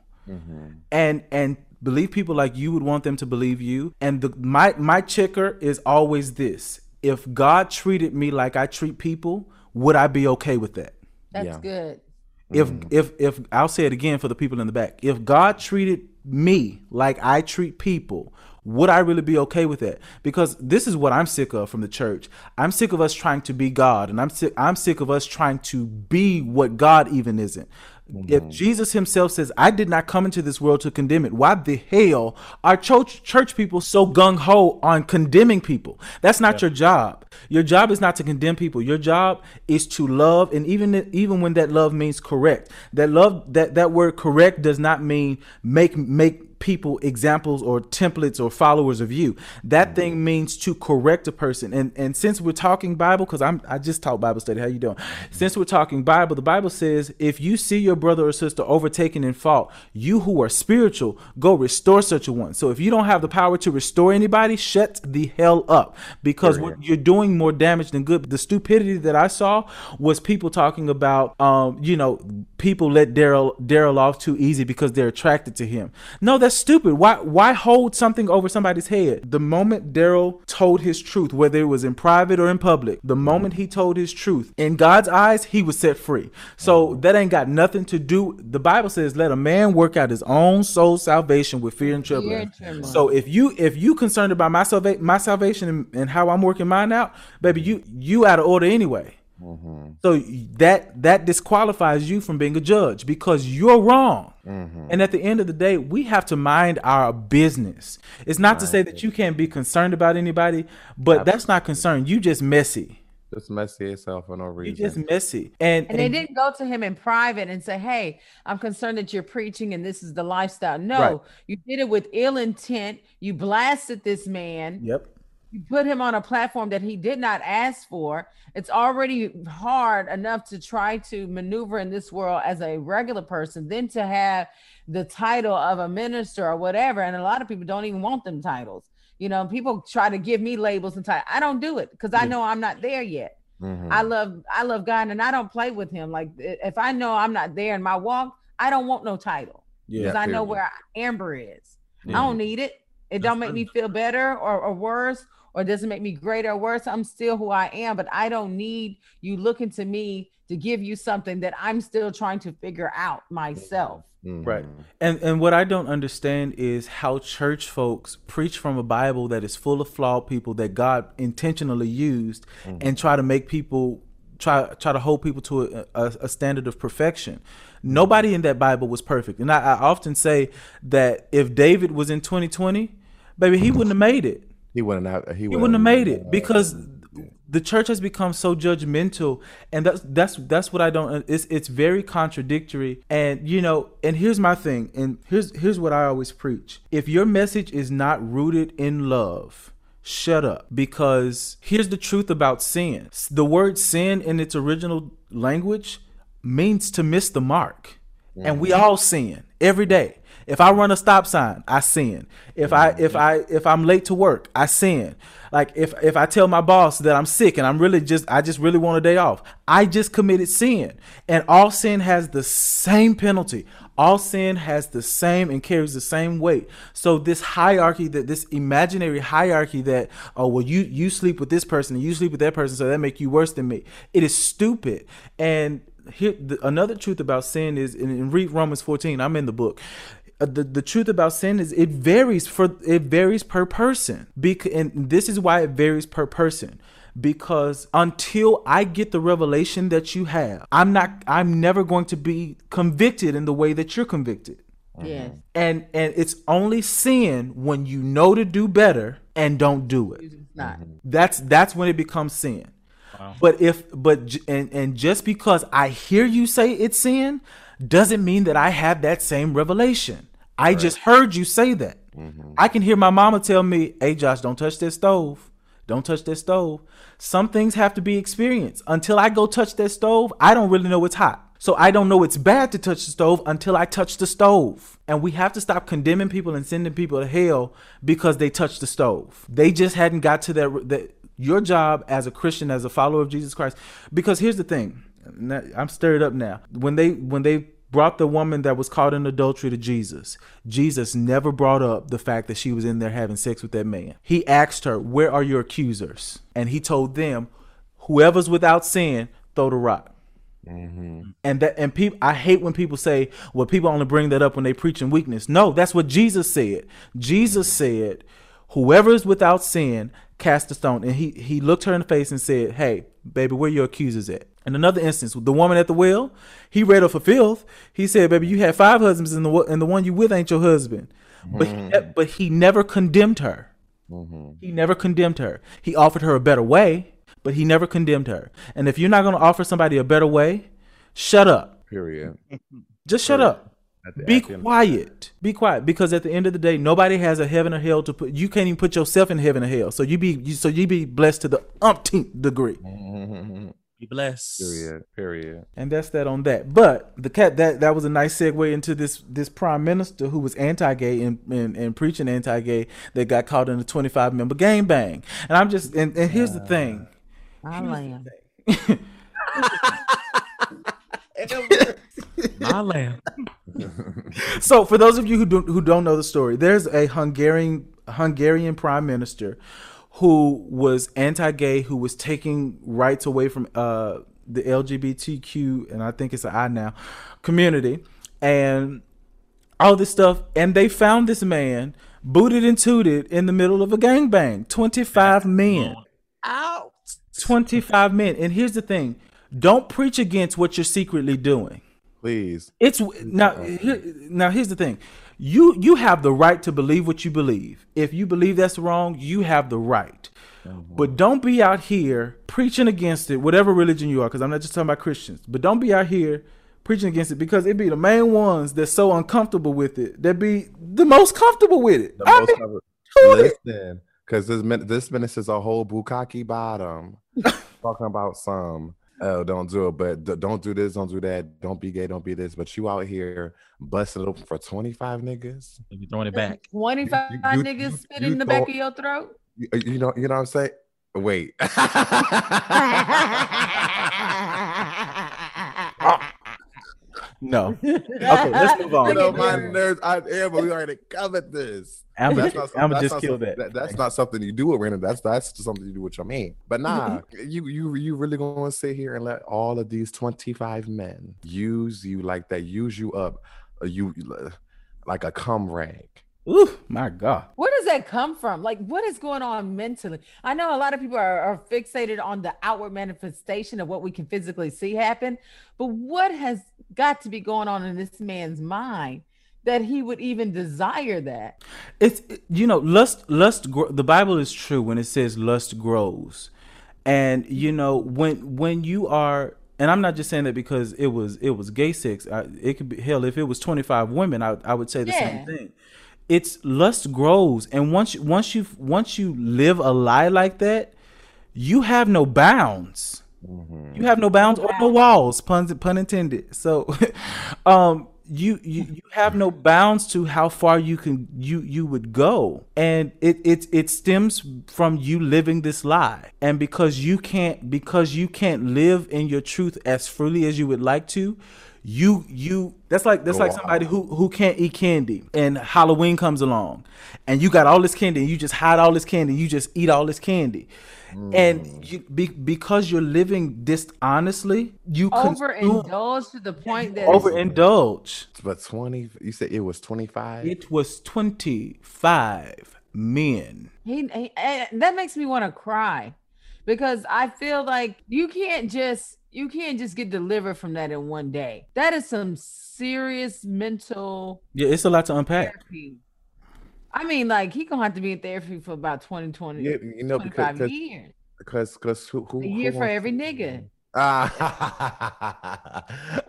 and believe people like you would want them to believe you. And my checker is always this: if God treated me like I treat people, would I be okay with that? That's good. If I'll say it again for the people in the back, if God treated me like I treat people, would I really be okay with that? Because this is what I'm sick of from the church. I'm sick of us trying to be God, and I'm sick of us trying to be what God even isn't. Mm-hmm. If Jesus himself says, I did not come into this world to condemn it, why the hell are church people so gung-ho on condemning people? That's not your job. Your job is not to condemn people. Your job is to love, and even when that love means correct, that love, that word correct does not mean make people examples or templates or followers of you. That thing means to correct a person. And since we're talking Bible, because I just taught Bible study, how you doing? Since we're talking Bible, the Bible says, if you see your brother or sister overtaken in fault, you who are spiritual, go restore such a one. So if you don't have the power to restore anybody, shut the hell up, because you're doing more damage than good. The stupidity that I saw was people talking about, people let Daryl off too easy because they're attracted to him. No, that's stupid. Why hold something over somebody's head? The moment Daryl told his truth, whether it was in private or in public, the moment he told his truth, in God's eyes, he was set free. So that ain't got nothing to do. The Bible says, let a man work out his own soul's salvation with fear and trembling. So if you concerned about my salvation and how I'm working mine out, baby, you out of order anyway. Mm-hmm. So that disqualifies you from being a judge because you're wrong. Mm-hmm. And at the end of the day, we have to mind our business. It's not to say that you can't be concerned about anybody, but that's not concerned. You just messy. Just messy yourself for no reason. You're just messy. And they didn't go to him in private and say, hey, I'm concerned that you're preaching and this is the lifestyle. No, you did it with ill intent. You blasted this man. Yep. You put him on a platform that he did not ask for. It's already hard enough to try to maneuver in this world as a regular person, then to have the title of a minister or whatever. And a lot of people don't even want them titles. You know, people try to give me labels and type. I don't do it because I know I'm not there yet. Mm-hmm. I love God, and I don't play with him. Like, if I know I'm not there in my walk, I don't want no title because I know where Amber is. Yeah. I don't need it. It don't make me feel better or worse, or doesn't make me greater or worse. I'm still who I am, but I don't need you looking to me to give you something that I'm still trying to figure out myself. Mm-hmm. Right. And what I don't understand is how church folks preach from a Bible that is full of flawed people that God intentionally used and try to make people try to hold people to a standard of perfection. Nobody in that Bible was perfect. And I often say that if David was in 2020, baby, he wouldn't have made it. He wouldn't have made it because the church has become so judgmental, and that's what I don't. It's very contradictory, and you know. And here's my thing, and here's what I always preach: if your message is not rooted in love, shut up. Because here's the truth about sin: the word sin in its original language means to miss the mark, and we all sin every day. If I run a stop sign, I sin. If I'm late to work, I sin. Like if I tell my boss that I'm sick and I just really want a day off, I just committed sin. And all sin has the same penalty. All sin has the same and carries the same weight. So this hierarchy, that this imaginary hierarchy that, oh well, you sleep with this person and you sleep with that person, so that make you worse than me. It is stupid. And here another truth about sin is, and read Romans 14. I'm in the book. The truth about sin is it varies per person, and this is why it varies per person, because until I get the revelation that you have, I'm never going to be convicted in the way that you're convicted. Yes. And it's only sin when you know to do better and don't do it. It's not. That's when it becomes sin. Wow. But just because I hear you say it's sin doesn't mean that I have that same revelation. I just heard you say that. Mm-hmm. I can hear my mama tell me, hey, Josh, don't touch that stove. Don't touch that stove. Some things have to be experienced. Until I go touch that stove, I don't really know it's hot. So I don't know it's bad to touch the stove until I touch the stove. And we have to stop condemning people and sending people to hell because they touched the stove. They just hadn't got to that. Your job as a Christian, as a follower of Jesus Christ, because here's the thing. I'm stirred up now. When they brought the woman that was caught in adultery to Jesus, Jesus never brought up the fact that she was in there having sex with that man. He asked her, where are your accusers? And he told them, whoever's without sin, throw the rock. Mm-hmm. And people, I hate when people say, well, people only bring that up when they preach in weakness. No, that's what Jesus said. Jesus said, whoever is without sin, cast a stone. And he looked her in the face and said, hey, baby, where are your accusers at? In another instance, the woman at the well, he read her for filth. He said, baby, you had 5 husbands, and the one you with ain't your husband. Mm-hmm. But he never condemned her. Mm-hmm. He never condemned her. He offered her a better way, but he never condemned her. And if you're not going to offer somebody a better way, shut up. Period. Just shut up. Be quiet. Be quiet, because at the end of the day, nobody has a heaven or hell to put. You can't even put yourself in heaven or hell. So you be blessed to the umpteenth degree. Mm-hmm. Be blessed. Period. And that's that on that. But the cat that was a nice segue into this prime minister who was anti-gay and preaching anti-gay that got caught in a 25-member gangbang. And I'm just and here's the thing. My lamb. My lamb. So for those of you who don't know the story, there's a Hungarian prime minister who was anti-gay, who was taking rights away from the LGBTQ, and I think it's an I now, community, and all this stuff. And they found this man booted and tooted in the middle of a gangbang. 25 men. Out. 25 men. And here's the thing. Don't preach against what you're secretly doing. Please. It's now here's the thing. You have the right to believe what you believe. If you believe that's wrong, you have the right. Mm-hmm. But don't be out here preaching against it, whatever religion you are, because I'm not just talking about Christians. But don't be out here preaching against it, because it be the main ones that's so uncomfortable with it that be the most comfortable with it. Listen, because this minister is a whole bukkake bottom talking about some Oh, don't do it. But don't do this, don't do that. Don't be gay, don't be this. But you out here busting it open for 25 niggas. You throwing it back. 25 niggas spitting in the back of your throat. You know what I'm saying? Wait. No. Okay, let's move on. You know, my nerves, we already covered this. I'm just killed that. That's not something you do with random. That's something you do with your man. But nah, you really gonna sit here and let all of these 25 men use you like that? Use you up, you like a cum rag. Ooh, my God. Where does that come from? Like, what is going on mentally? I know a lot of people are fixated on the outward manifestation of what we can physically see happen, but what has got to be going on in this man's mind that he would even desire that? It's, you know, lust, the Bible is true when it says lust grows. And, you know, when you are, and I'm not just saying that because it was gay sex. It could be, hell, if it was 25 women, I would say the same thing. It's lust grows, and once you live a lie like that, you have no bounds. Mm-hmm. You have no bounds or no walls, pun intended. So, you have no bounds to how far you would go, and it stems from you living this lie, and because you can't live in your truth as freely as you would like to. That's like somebody who can't eat candy, and Halloween comes along and you got all this candy and you just hide all this candy, you just eat all this candy. Mm. And because you're living dishonestly, you overindulge to the point that overindulge. But 20, you said it was 25? It was 25 men. He that makes me want to cry, because I feel like you can't just get delivered from that in one day. That is some serious mental. Yeah, it's a lot to unpack. Therapy. I mean, like, he gonna have to be in therapy for about 20, yeah, you know, 25 years. Because who for every nigga.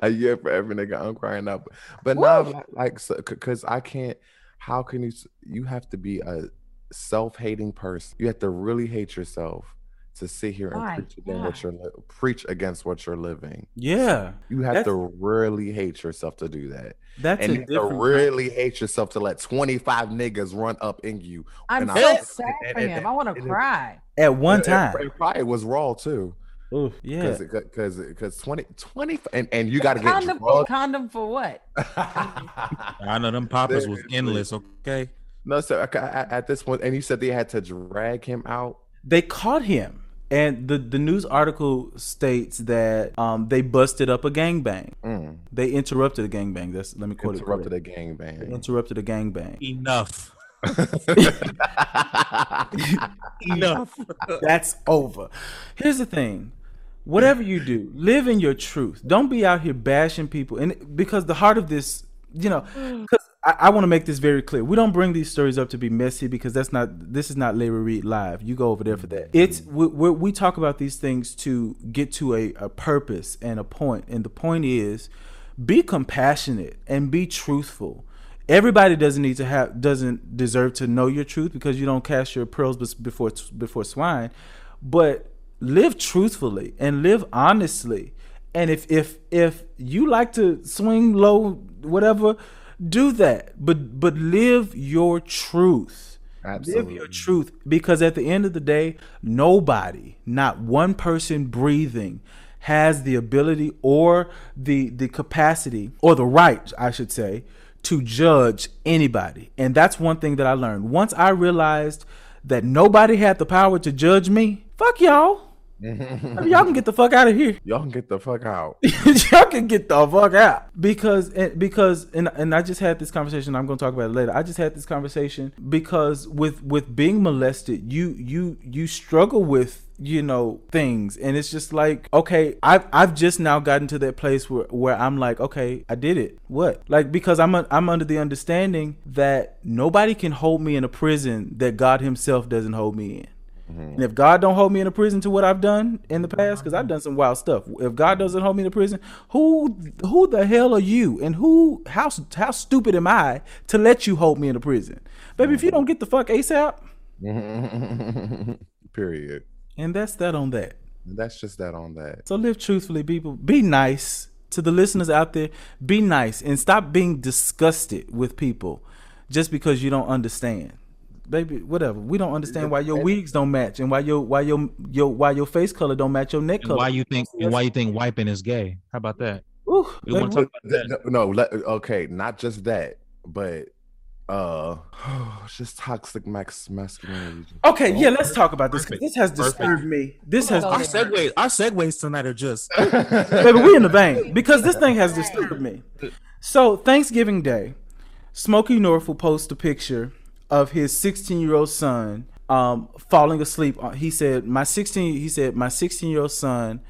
A year for every nigga. I'm crying up, but no, like, because I can't. How can you? You have to be a self-hating person. You have to really hate yourself to sit here and preach against what you're living. Yeah, you have to really hate yourself to do that. That's and a you different have to really hate yourself to let 25 niggas run up in you. I'm so sad for him. I want to cry. At one time, it probably was raw too. Oof, yeah, because 20, and you got to get condom for what? I know them poppers was endless. Okay, no, sir. At this one, and you said they had to drag him out. They caught him. And the news article states that they busted up a gangbang. Mm. They interrupted a gangbang. Let me quote it. Interrupted a gangbang. They interrupted a gangbang. Enough. Enough. That's over. Here's the thing. Whatever you do, live in your truth. Don't be out here bashing people. And because the heart of this, you know, because I want to make this very clear. We don't bring these stories up to be messy, because this is not Larry Reed Live. You go over there for that. We talk about these things to get to a purpose and a point. And the point is, be compassionate and be truthful. Everybody doesn't deserve to know your truth, because you don't cast your pearls before swine, but live truthfully and live honestly. And if you like to swing low, whatever, do that, but live your truth. Absolutely. Live your truth, because at the end of the day, nobody, not one person breathing, has the ability or the capacity or the right, I should say, to judge anybody. And that's one thing that I learned. Once I realized that nobody had the power to judge me, fuck y'all. Y'all can get the fuck out of here. Y'all can get the fuck out. Y'all can get the fuck out. Because I just had this conversation. I'm going to talk about it later. I just had this conversation because with being molested, you struggle with, you know, things. And it's just like, okay, I've just now gotten to that place where I'm like, okay, I did it. What? Like, because I'm under the understanding that nobody can hold me in a prison that God himself doesn't hold me in. And if God don't hold me in a prison to what I've done in the past, because I've done some wild stuff. If God doesn't hold me in a prison, who the hell are you? And how stupid am I to let you hold me in a prison? Baby, if you don't get the fuck ASAP. Period. And that's that on that. That's just that on that. So live truthfully, people. Be nice to the listeners out there. Be nice and stop being disgusted with people just because you don't understand. Baby, whatever. We don't understand why your wigs don't match and why your face color don't match your neck color. And why you think wiping is gay? How about that? Ooh, we want to talk about that. No, okay, not just that, but it's just toxic masculinity. Okay, yeah, let's talk about this. This has disturbed me. This has our segues tonight are just baby. We in the vein because this thing has disturbed me. So Thanksgiving Day, Smokey North will post a picture of his 16-year-old son falling asleep. He said my 16-year-old son,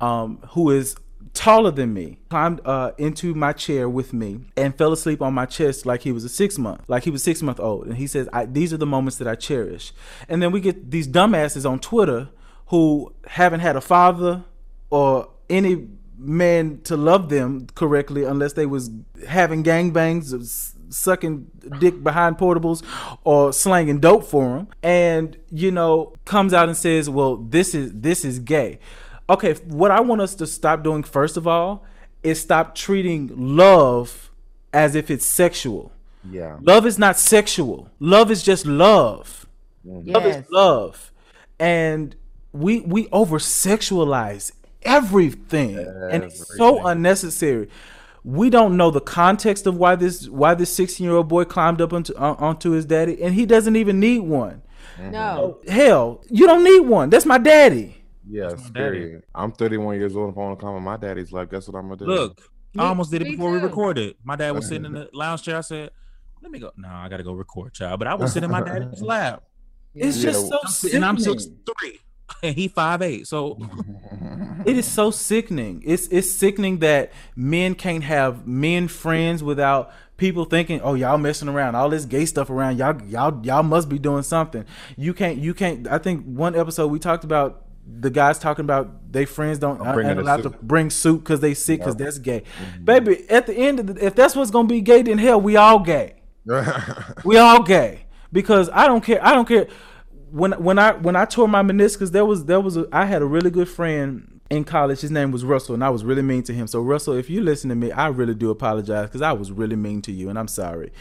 who is taller than me, climbed into my chair with me and fell asleep on my chest like he was 6 month old. And he says, these are the moments that I cherish. And then we get these dumbasses on Twitter who haven't had a father or any man to love them correctly unless they was having gangbangs, sucking dick behind portables or slanging dope for him, and comes out and says, well, this is gay. Okay, what I want us to stop doing, first of all, is stop treating love as if it's sexual. Yeah. Love is not sexual. Love is just love. Yes. Love is love. And we over-sexualize everything. And it's so unnecessary. We don't know the context of why this 16-year-old boy climbed up onto his daddy, and he doesn't even need one. No. Hell, you don't need one. That's my daddy. Yeah, scary. I'm 31 years old. If I want to climb on my daddy's life, guess what I'm gonna do? Look, I almost did it before we recorded. My dad was sitting in the lounge chair. I said, "Let me go." No, I gotta go record, child. But I was sitting in my daddy's lap. It's just so sickening. And I'm 6'3", and he 5'8". So it is so sickening. It's sickening that men can't have men friends without people thinking, "Oh, y'all messing around, all this gay stuff around. Y'all must be doing something." You can't. I think one episode we talked about. The guys talking about their friends aren't allowed to bring soup because they sick because that's gay. Mm-hmm. Baby, at the end of if that's what's gonna be gay, then hell, we all gay. We all gay because I don't care. When I tore my meniscus, I had a really good friend in college. His name was Russell, and I was really mean to him. So Russell, if you listen to me, I really do apologize because I was really mean to you, and I'm sorry.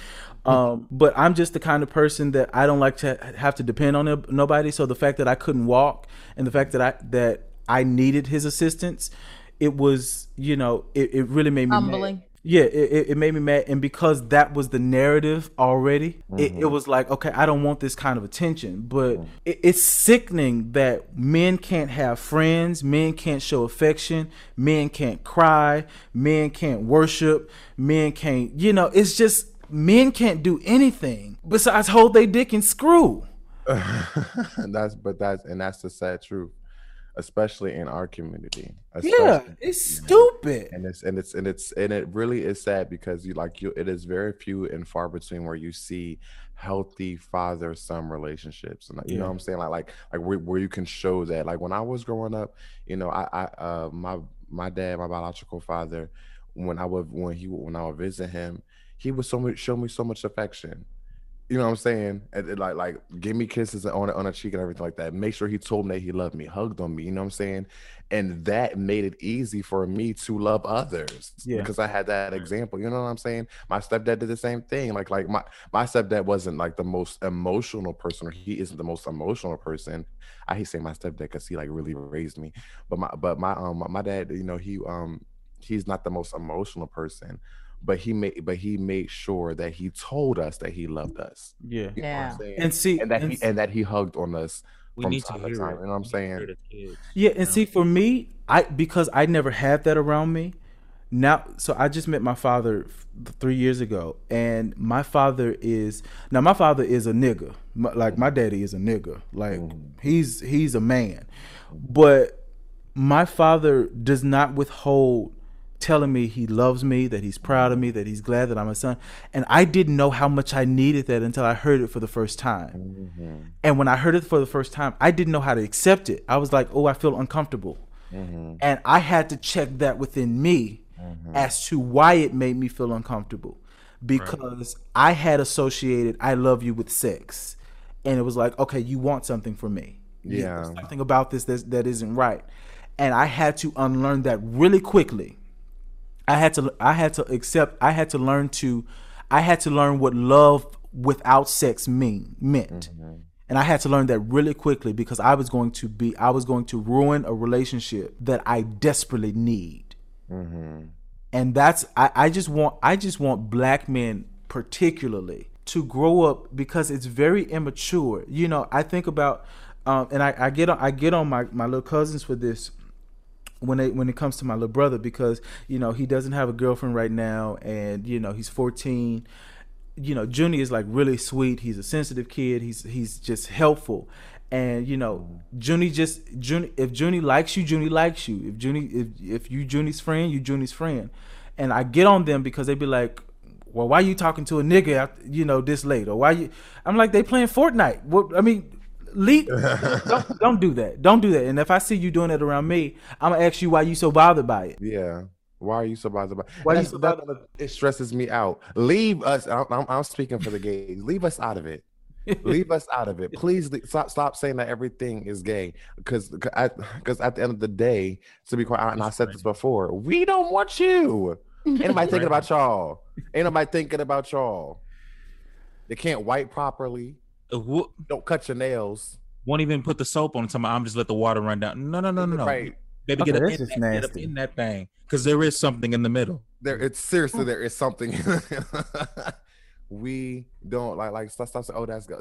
But I'm just the kind of person that I don't like to have to depend on nobody. So the fact that I couldn't walk and the fact that I needed his assistance, it was, it really made me humbling. Mad. Yeah, it made me mad. And because that was the narrative already, mm-hmm. it was like, okay, I don't want this kind of attention. But mm-hmm. it's sickening that men can't have friends, men can't show affection, men can't cry, men can't worship, men can't, it's just... Men can't do anything besides hold their dick and screw. That's the sad truth, especially in our community. Yeah, it's stupid. And it really is sad because it is very few and far between where you see healthy father-son relationships. And you know what I'm saying? Like where you can show that. Like when I was growing up, my dad, my biological father, when I would visit him, he would show me so much affection. You know what I'm saying? Like give me kisses on a cheek and everything like that. Make sure he told me that he loved me, hugged on me, you know what I'm saying? And that made it easy for me to love others because I had that example. You know what I'm saying? My stepdad did the same thing. Like my stepdad wasn't like the most emotional person, or he isn't the most emotional person. I hate saying my stepdad because he like really raised me. But my dad, he's not the most emotional person. But he made sure that he told us that he loved us. Yeah. You know what I'm saying? And that he hugged on us. We need to hear it. You know what I'm saying? Yeah. And see, for me, because I never had that around me. Now, so I just met my father 3 years ago, and my father is a nigga. Like my daddy is a nigga. Like he's a man, but my father does not withhold telling me he loves me, that he's proud of me, that he's glad that I'm a son. And I didn't know how much I needed that until I heard it for the first time. Mm-hmm. And when I heard it for the first time, I didn't know how to accept it. I was like, oh, I feel uncomfortable. Mm-hmm. And I had to check that within me as to why it made me feel uncomfortable. Because I had associated I love you with sex. And it was like, okay, you want something from me. Yeah. There's something about this that isn't right. And I had to unlearn that really quickly. I had to learn what love without sex meant. Mm-hmm. And I had to learn that really quickly, because I was going to ruin a relationship that I desperately need. Mm-hmm. And that's, I just want black men particularly to grow up, because it's very immature. You know, I think about, and I get on my little cousins for this when it comes to my little brother, because, you know, he doesn't have a girlfriend right now, and, you know, he's 14. You know, Junie is like really sweet. He's a sensitive kid. He's just helpful. And, you know, Junie, if Junie likes you, Junie likes you. If Junie, if you Junie's friend, you Junie's friend. And I get on them because they be like, well, why you talking to a nigga after, you know, this late? Or why you, I'm like, they playing Fortnite. What, I mean, don't do that. And if I see you doing that around me, I'm gonna ask you why you so bothered by it. Yeah. Why are you so bothered about it? It stresses me out. Leave us. I'm speaking for the gays. Leave us out of it. Leave us out of it. Please stop saying that everything is gay. Because at the end of the day, to be quite honest, and I said this before, we don't want you. Ain't nobody thinking about y'all. Ain't nobody thinking about y'all. They can't wipe properly. Don't cut your nails. Won't even put the soap on. I'm just let the water run down. No. Right. Baby, okay, get up in that thing, because there is something in the middle. There is something. We don't like stop saying, oh, that's gay.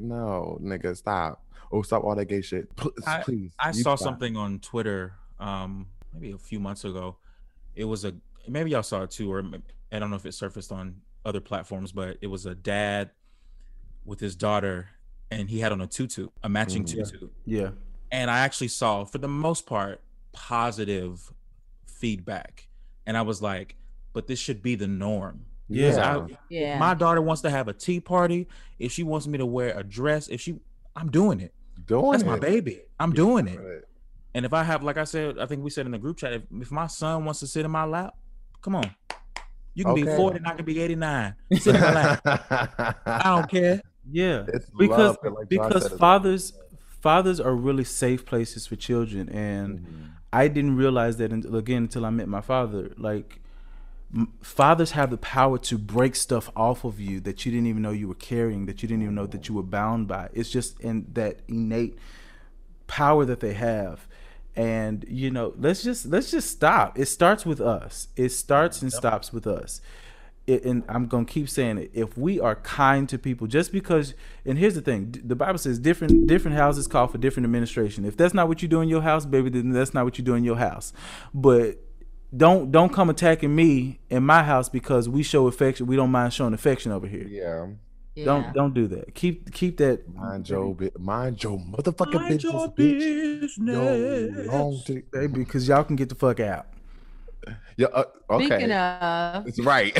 No, nigga, stop. Oh, stop all that gay shit. Please. I saw something on Twitter, maybe a few months ago. It was maybe y'all saw it too, or I don't know if it surfaced on other platforms, but it was a dad with his daughter, and he had on a tutu, a matching tutu. Yeah. And I actually saw, for the most part, positive feedback. And I was like, but this should be the norm. Yeah. My daughter wants to have a tea party. If she wants me to wear a dress, I'm doing it. That's my baby. I'm doing it. And if I have, like I said, I think we said in the group chat, if my son wants to sit in my lap, come on. You can be 40 and I can be 89. Sit in my lap. I don't care. Yeah. Because fathers are really safe places for children, and I didn't realize that until I met my father. Like, fathers have the power to break stuff off of you that you didn't even know you were carrying, that you didn't even know that you were bound by. It's just in that innate power that they have. And, you know, let's just stop. It starts with us. It starts and stops with us. And I'm going to keep saying it. If we are kind to people, just because, and here's the thing, the Bible says different houses call for different administration. If that's not what you do in your house, baby, then that's not what you do in your house. But don't come attacking me in my house because we show affection. We don't mind showing affection over here. Yeah. Don't do that. Keep that. Mind your motherfucking business. Baby, because y'all can get the fuck out. Yeah. Okay. Speaking of, it's right.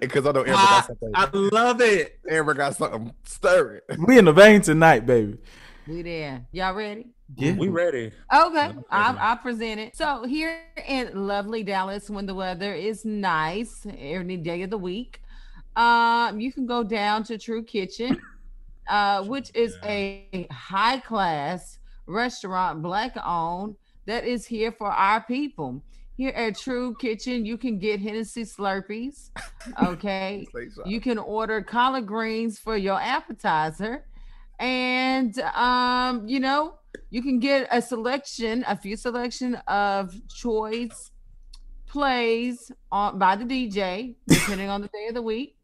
Because I know Amber got something. I love it. Amber got something stirring. We in the vein tonight, baby. We there. Y'all ready? Yeah, we ready. Okay, I present it. So here in lovely Dallas, when the weather is nice, every day of the week, you can go down to True Kitchen, which is a high class restaurant, black owned. That is here for our people. Here at True Kitchen, you can get Hennessy Slurpees, okay? You can order collard greens for your appetizer. And, you know, you can get a selection of choice plays by the DJ, depending on the day of the week.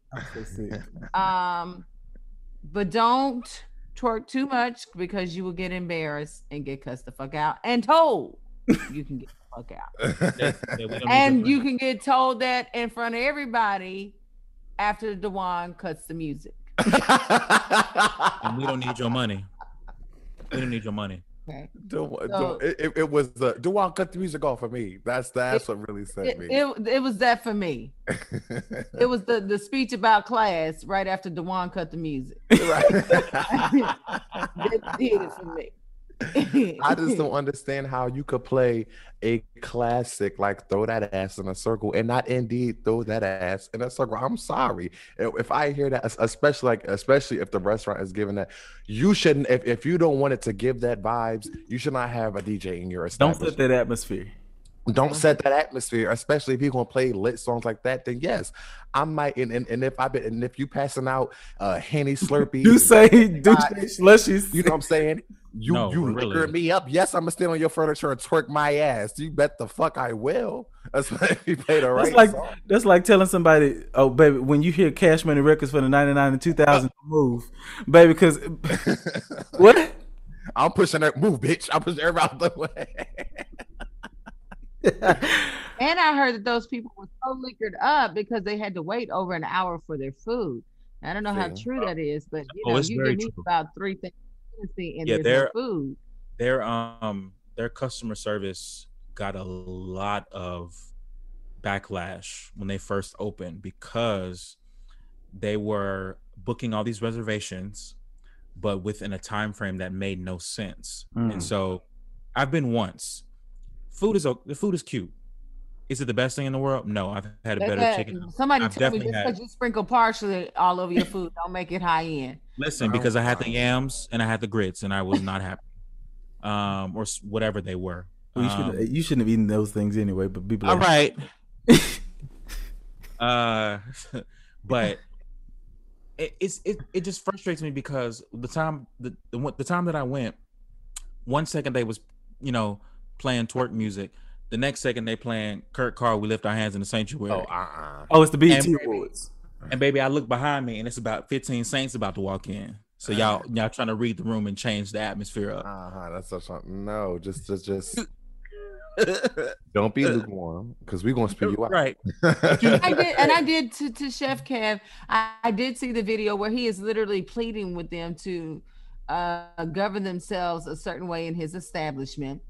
But don't twerk too much, because you will get embarrassed and get cussed the fuck out and told you can get the fuck out. And you can get told that in front of everybody after DeWan cuts the music. And we don't need your money. Okay. It was the DeWan cut the music off for me. That's what really set me. It was that for me. It was the speech about class right after DeWan cut the music. Right. That did it for me. I just don't understand how you could play a classic like Throw That Ass in a Circle and not indeed throw that ass in a circle. I'm sorry. If I hear that, especially if the restaurant is giving that, you shouldn't, if you don't want it to give that vibes, you should not have a DJ in your establishment. Don't set that atmosphere. Don't set that atmosphere, especially if you're gonna play lit songs like that. Then yes, I might. And if I've been, and if you passing out Henny Slurpees, slushies. You know what I'm saying? You really liquor me up. Yes, I'm gonna stand on your furniture and twerk my ass. You bet the fuck I will. That's if you play the right song. That's like telling somebody, oh baby, when you hear Cash Money Records for the 99 and 2000, move, baby, because what? I'm pushing that move, bitch. I'm pushing everybody out the way. And I heard that those people were so liquored up because they had to wait over an hour for their food. I don't know how true that is, but you know, you can eat about 3 things and there's no food. Their customer service got a lot of backlash when they first opened because they were booking all these reservations, but within a time frame that made no sense. And so I've been once. The food is cute. Is it the best thing in the world? No, I've had a better chicken. Somebody told me just because you sprinkle parsley all over your food, don't make it high end. Listen, because I had the yams and I had the grits, and I was not happy, or whatever they were. Well, you shouldn't have eaten those things anyway. But be blessed. All right. But it just frustrates me because the time that I went, one second they was playing twerk music, the next second they playing Kurt Carr, We Lift Our Hands in the Sanctuary. It's the BET Awards. And baby, I look behind me and it's about 15 saints about to walk in. So y'all trying to read the room and change the atmosphere up. That's such a no. Just don't be lukewarm because we're gonna spew you out. Right. I did to Chef Kev. I did see the video where he is literally pleading with them to govern themselves a certain way in his establishment.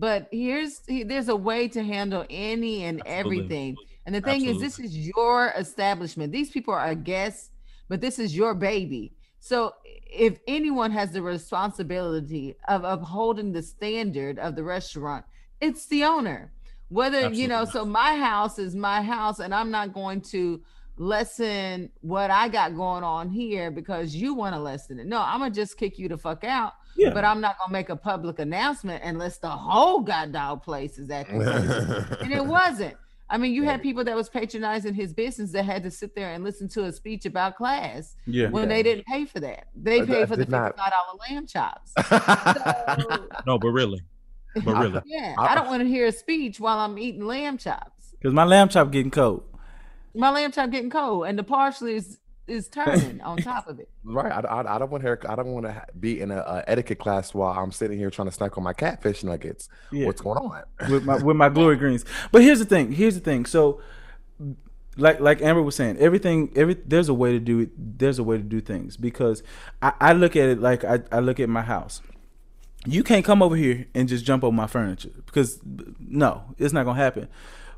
But there's a way to handle any and everything. And the thing is, this is your establishment. These people are guests, but this is your baby. So if anyone has the responsibility of upholding the standard of the restaurant, it's the owner. Whether, so my house is my house and I'm not going to lessen what I got going on here because you want to lessen it. No, I'm going to just kick you the fuck out. Yeah. But I'm not going to make a public announcement unless the whole goddamn place is at the And it wasn't. I mean, you had people that was patronizing his business that had to sit there and listen to a speech about class when they didn't pay for that. They paid for the $55 lamb chops. No, but really. Yeah, I don't want to hear a speech while I'm eating lamb chops. Because my lamb chop getting cold. And the parsley is turning on top of it. Right. I don't want to be in a etiquette class while I'm sitting here trying to snack on my catfish nuggets. Yeah. What's going on with my glory greens? But here's the thing. So, like Amber was saying, there's a way to do it. There's a way to do things because I look at it like I look at my house. You can't come over here and just jump on my furniture because no, it's not gonna happen.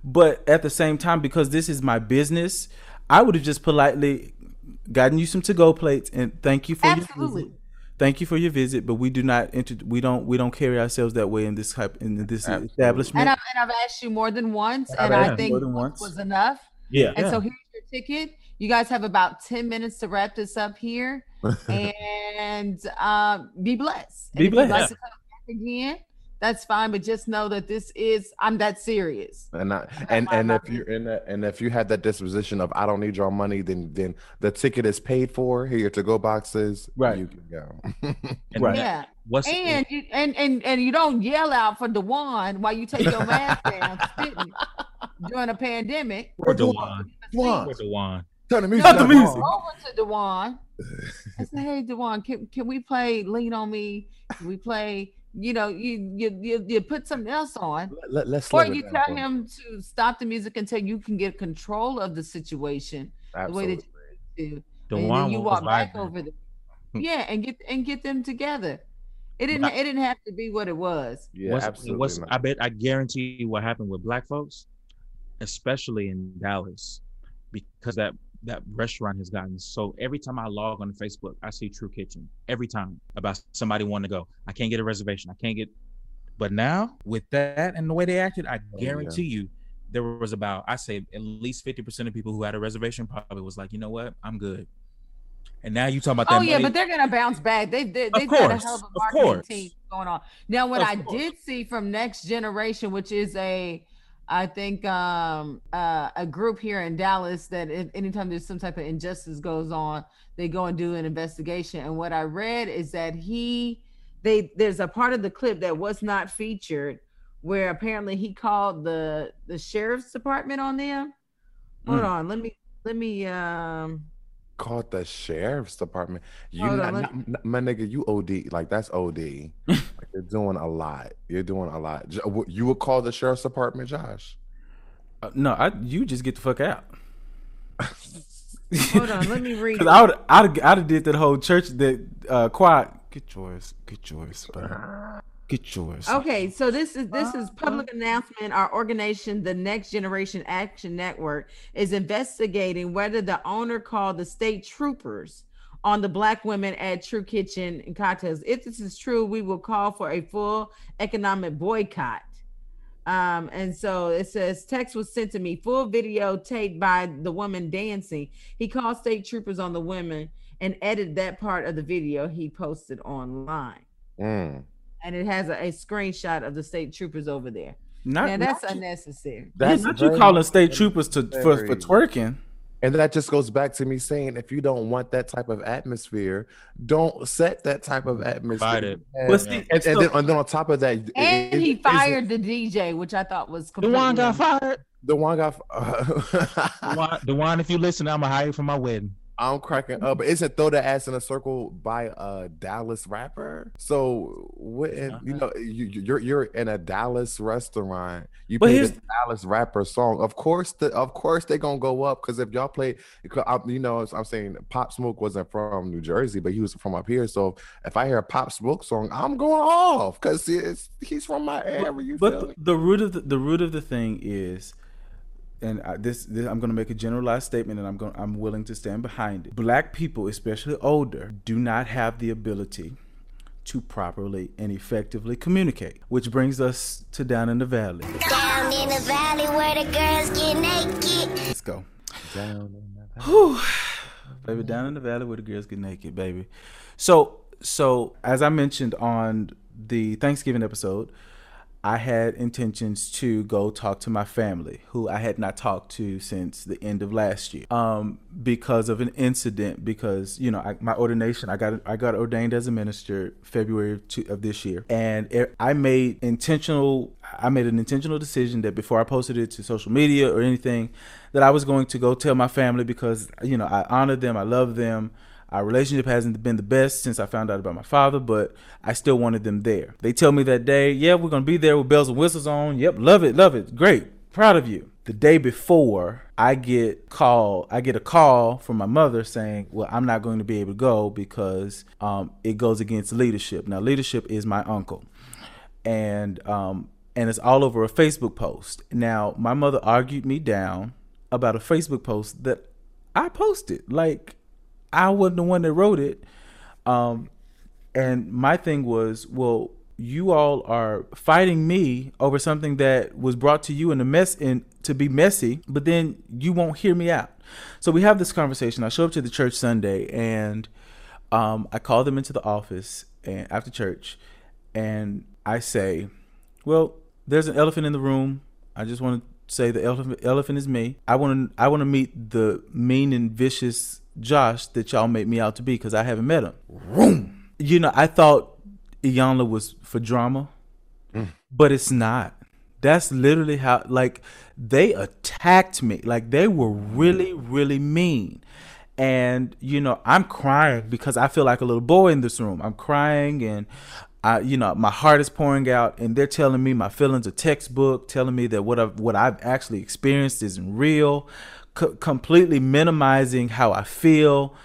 But at the same time, because this is my business, I would have just politely gotten you some to-go plates and thank you for your visit. Thank you for your visit, but we do not we don't carry ourselves that way in this establishment. And I've asked you more than once, and I think once was enough. Yeah. And so here's your ticket. You guys have about 10 minutes to wrap this up here, and be blessed. Be blessed. If you'd like to come back again, that's fine, but just know that I'm that serious. And if you had that disposition of I don't need your money, then the ticket is paid for. Here your to-go boxes, right? You can go. Right. Yeah. And you don't yell out for DeWan while you take your mask down sitting during a pandemic. Or DeWan. Turn the music over to DeWan. I said, hey DeWan, can we play Lean On Me? Can we play? You put something else on, or you tell him to stop the music until you can get control of the situation. Absolutely. The way that you need to, and then you walk back over there. Yeah, and get them together. It didn't have to be what it was. Yeah, absolutely. I guarantee you what happened with Black folks, especially in Dallas, because that that restaurant has gotten. So every time I log on Facebook, I see True Kitchen every time about somebody wanting to go. I can't get a reservation. I can't get. But now with that and the way they acted, I guarantee you there was about, I say at least 50% of people who had a reservation probably was like, you know what, I'm good. And now you talking about that. Oh yeah, money. But they're gonna bounce back. They've got a hell of a marketing team going on. Now, what I did see from Next Generation, which is a group here in Dallas that anytime there's some type of injustice goes on, they go and do an investigation. And what I read is that there's a part of the clip that was not featured where apparently he called the sheriff's department on them. Hold on, let me called the sheriff's department. You my nigga, you OD, like that's OD. Like, you're doing a lot. You would call the sheriff's department, Josh? No, you just get the fuck out. Hold on, let me read. Because I'd have did that whole church that quiet. Get yours. Okay, so this is public announcement. Our organization, the Next Generation Action Network, is investigating whether the owner called the state troopers on the black women at True Kitchen and Cocktails. If this is true, we will call for a full economic boycott. And so it says, text was sent to me, full videotaped by the woman dancing. He called state troopers on the women and edited that part of the video he posted online. Mm. And it has a screenshot of the state troopers over there. That's unnecessary. That's not you calling state troopers for twerking. And that just goes back to me saying, if you don't want that type of atmosphere, don't set that type of atmosphere. And then on top of that, he fired the DJ, which I thought was completely. DeWan got fired. DeWan, if you listen, I'm gonna hire you for my wedding. I'm cracking up. It's a throw the ass in a circle by a Dallas rapper. So you're in a Dallas restaurant. You play the Dallas rapper song. Of course they're gonna go up, because if y'all play, I'm saying Pop Smoke wasn't from New Jersey, but he was from up here. So if I hear a Pop Smoke song, I'm going off because he's from my area. But the root of the thing is. And this, I'm going to make a generalized statement, and I'm willing to stand behind it. Black people, especially older, do not have the ability to properly and effectively communicate, which brings us to Down in the Valley. Down in the valley where the girls get naked. Let's go. Down in the valley. Whew. Baby, down in the valley where the girls get naked, baby. So as I mentioned on the Thanksgiving episode, I had intentions to go talk to my family, who I had not talked to since the end of last year, because of an incident. Because my ordination, I got ordained as a minister February of this year, and I made an intentional decision that before I posted it to social media or anything, that I was going to go tell my family because I honor them, I love them. Our relationship hasn't been the best since I found out about my father, but I still wanted them there. They tell me that day, yeah, we're going to be there with bells and whistles on. Yep, love it. Great. Proud of you. The day before, I get a call from my mother saying, well, I'm not going to be able to go because it goes against leadership. Now, leadership is my uncle. And it's all over a Facebook post. Now, my mother argued me down about a Facebook post that I posted. Like, I wasn't the one that wrote it. And my thing was, well, you all are fighting me over something that was brought to you in a mess and to be messy, but then you won't hear me out. So we have this conversation. I show up to the church Sunday, and I call them into the office and after church, and I say, well, there's an elephant in the room. I just want to say the elephant is me. I want to meet the mean and vicious Josh that y'all made me out to be, because I haven't met him. Vroom. I thought Iyanla was for drama, but it's not. That's literally how, like, they attacked me. Like, they were really, really mean. And, I'm crying because I feel like a little boy in this room. I'm crying, and my heart is pouring out, and they're telling me my feelings are textbook, telling me that what I've actually experienced isn't real. Completely minimizing how I feel,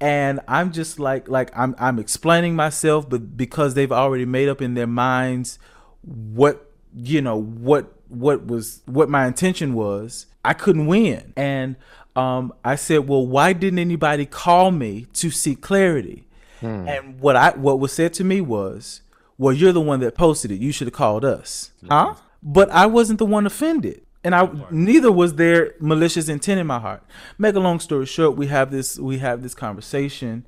and I'm just like I'm explaining myself, but because they've already made up in their minds what my intention was, I couldn't win. And I said, well, why didn't anybody call me to seek clarity? And what was said to me was, well, you're the one that posted it. You should have called us. Huh? But I wasn't the one offended. And neither was there malicious intent in my heart. Make a long story short, we have this conversation.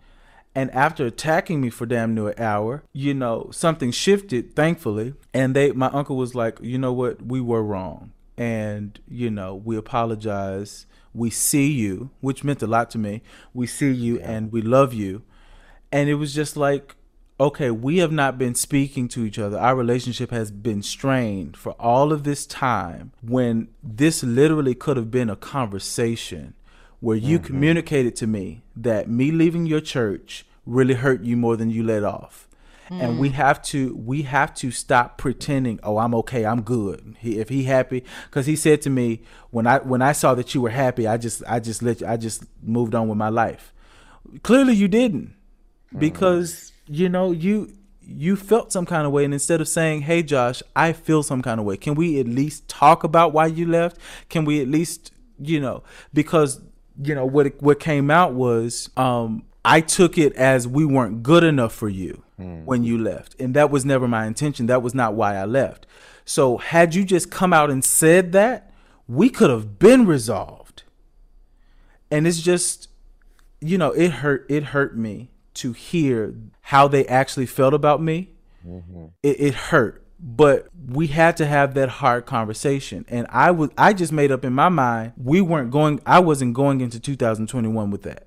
And after attacking me for damn near an hour, something shifted, thankfully. And my uncle was like, you know what? We were wrong. And, we apologize. We see you, which meant a lot to me. We see you and we love you. And it was just like, okay, we have not been speaking to each other. Our relationship has been strained for all of this time when this literally could have been a conversation where you communicated to me that me leaving your church really hurt you more than you let off. And we have to stop pretending, oh, I'm okay, I'm good. If he happy, because he said to me, when I saw that you were happy, I just moved on with my life. Clearly you didn't, because you felt some kind of way, and instead of saying, hey Josh, I feel some kind of way, can we at least talk about why you left? Can we at least, because what came out was, I took it as we weren't good enough for you when you left, and that was never my intention. That was not why I left. So had you just come out and said that, we could have been resolved. And it's just, it hurt me to hear how they actually felt about me. It hurt, but we had to have that hard conversation. And I just made up in my mind, I wasn't going into 2021 with that,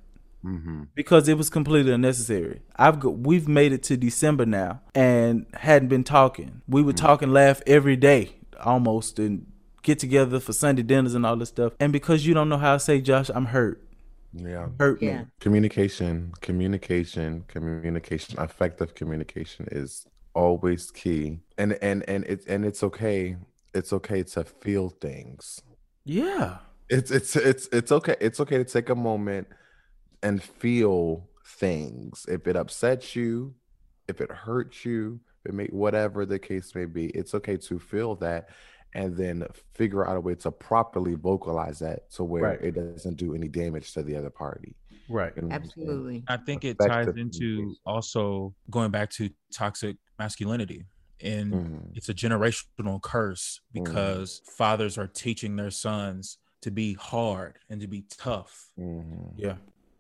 because it was completely unnecessary. We've made it to December now and hadn't been talking. We would talk and laugh every day almost, and get together for Sunday dinners and all this stuff. And because you don't know how to say, Josh, I'm hurt. Yeah. Hurt me. Communication, effective communication is always key. And it's okay. It's okay to feel things. Yeah. It's okay. It's okay to take a moment and feel things. If it upsets you, if it hurts you, whatever the case may be, it's okay to feel that, and then figure out a way to properly vocalize that to where it doesn't do any damage to the other party. Right. You know, absolutely. I think it ties into also going back to toxic masculinity. And it's a generational curse, because fathers are teaching their sons to be hard and to be tough. Yeah.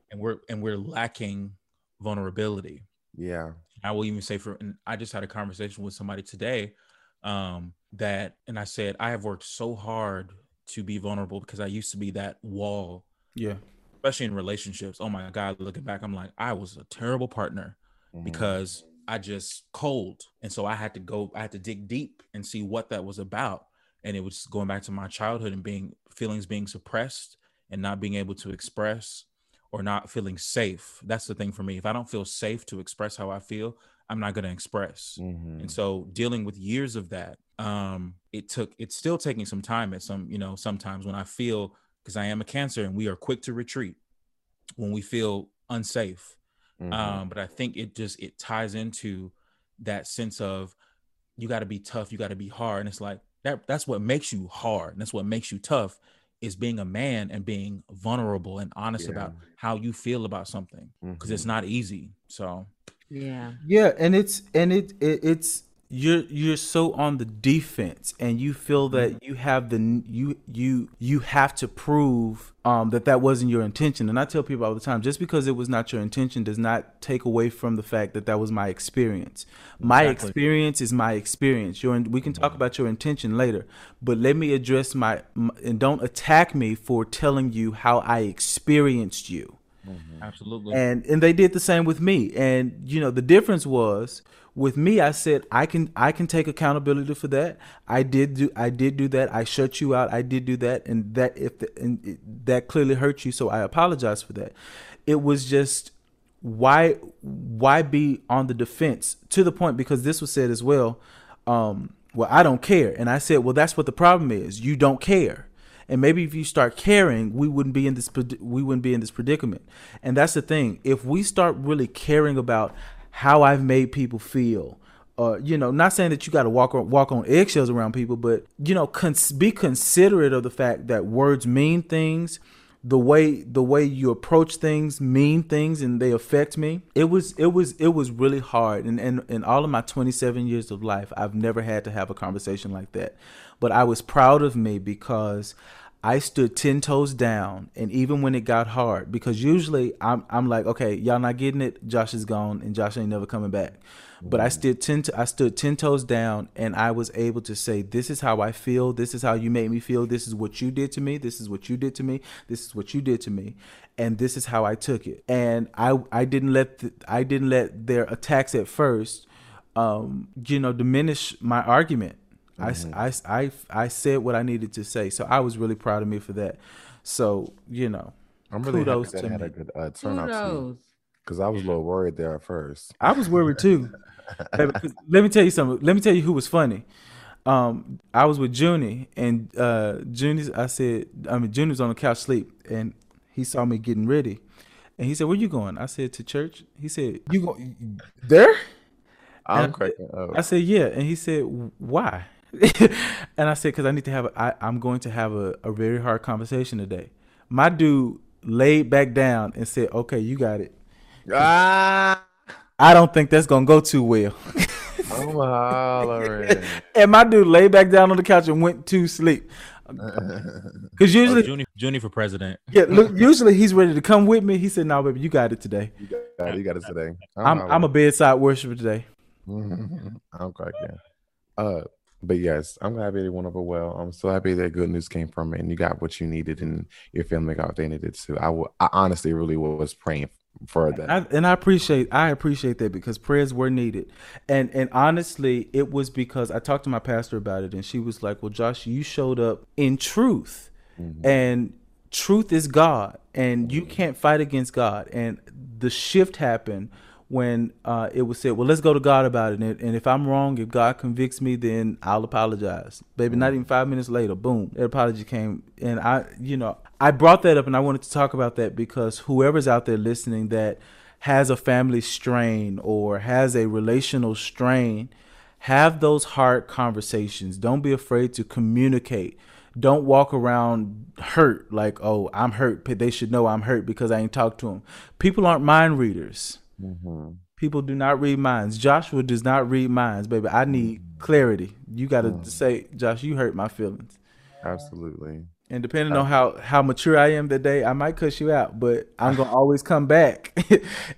And we're lacking vulnerability. Yeah. I will even say and I just had a conversation with somebody today, and I said, I have worked so hard to be vulnerable, because I used to be that wall. Yeah. Especially in relationships. Oh my God, looking back, I'm like, I was a terrible partner because I just cold. And so I had to dig deep and see what that was about. And it was going back to my childhood and feelings being suppressed and not being able to express, or not feeling safe. That's the thing for me. If I don't feel safe to express how I feel, I'm not going to express. And so dealing with years of that, it's still taking some time at sometimes when I feel, because I am a Cancer and we are quick to retreat when we feel unsafe. But I think it ties into that sense of, you got to be tough, you got to be hard. And it's like, that's what makes you hard. And that's what makes you tough, is being a man and being vulnerable and honest about how you feel about something, because it's not easy. So yeah, and it's you're so on the defense, and you feel that you have you have to prove that wasn't your intention. And I tell people all the time, just because it was not your intention does not take away from the fact that was my experience. My experience is my experience. We can talk about your intention later, but let me address my and don't attack me for telling you how I experienced you. Absolutely. And they did the same with me. And the difference was, with me, I said, I can take accountability for that. I did do that. I shut you out. I did do that, and that clearly hurt you, so I apologize for that. It was just, why be on the defense to the point, because this was said as well. Well, I don't care, and I said, well, that's what the problem is. You don't care, and maybe if you start caring, we wouldn't be in this predicament. And that's the thing. If we start really caring about how I've made people feel, not saying that you got to walk on eggshells around people, but be considerate of the fact that words mean things, the way you approach things mean things and they affect me. It was really hard. And in all of my 27 years of life, I've never had to have a conversation like that. But I was proud of me because I stood 10 toes down, and even when it got hard, because usually I'm like, okay, y'all not getting it, Josh is gone, and Josh ain't never coming back. Mm-hmm. But I stood 10 toes down, and I was able to say, this is how I feel, this is how you made me feel, this is what you did to me, this is what you did to me, this is what you did to me, and this is how I took it. And I didn't let their attacks at first, diminish my argument. Mm-hmm. I said what I needed to say, so I was really proud of me for that. So I'm really happy that had a good turnout, because I was a little worried there at first. I was worried too. Let me tell you something. Let me tell you who was funny. I was with Junie, and Junie was on the couch sleep, and he saw me getting ready, and he said, "Where you going?" I said, "To church." He said, "You going there?" I'm cracking up. I said, "Yeah," and he said, "Why?" And I said, because I'm going to have a very hard conversation today. My dude laid back down and said, okay, you got it. I don't think that's going to go too well. I'm hollering. And my dude laid back down on the couch and went to sleep. Because usually Junie for president. Yeah, look, usually he's ready to come with me. He said, no, baby, you got it today. You got it today. I'm a bedside worshiper today. I'm cracking up. But yes, I'm glad it went over well. I'm so happy that good news came from it, and you got what you needed, and your family got what they needed too. I honestly really was praying for that, and I appreciate that, because prayers were needed, and honestly, it was because I talked to my pastor about it, and she was like, "Well, Josh, you showed up in truth, mm-hmm. and truth is God, and you can't fight against God." And the shift happened when it was said, well, let's go to God about it, and if I'm wrong, if God convicts me, then I'll apologize. Baby, not even 5 minutes later, boom, that apology came. And I brought that up, and I wanted to talk about that, because whoever's out there listening that has a family strain or has a relational strain, have those hard conversations. Don't be afraid to communicate. Don't walk around hurt, like, oh, I'm hurt, they should know I'm hurt because I ain't talked to them. People aren't mind readers. Mm-hmm. People do not read minds. Joshua does not read minds, baby. I need clarity. You got to say, Josh, you hurt my feelings. Absolutely. And depending on how mature I am that day, I might cuss you out, but I'm going to always come back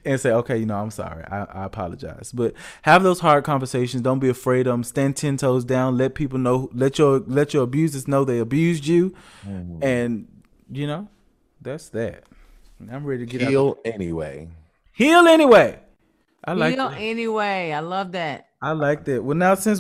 and say, okay, I'm sorry. I apologize. But have those hard conversations. Don't be afraid of them. Stand 10 toes down. Let people know. Let your abusers know they abused you. Mm-hmm. And, that's that. I'm ready to get heal anyway. Heal anyway. I like heal that. Anyway. I love that. I like that. Well, now since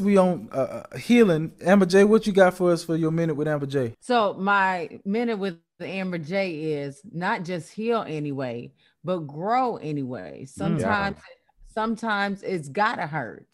we on healing, Amber J, what you got for us for your minute with Amber J? So my minute with Amber J is not just heal anyway, but grow anyway. Sometimes it's gotta hurt.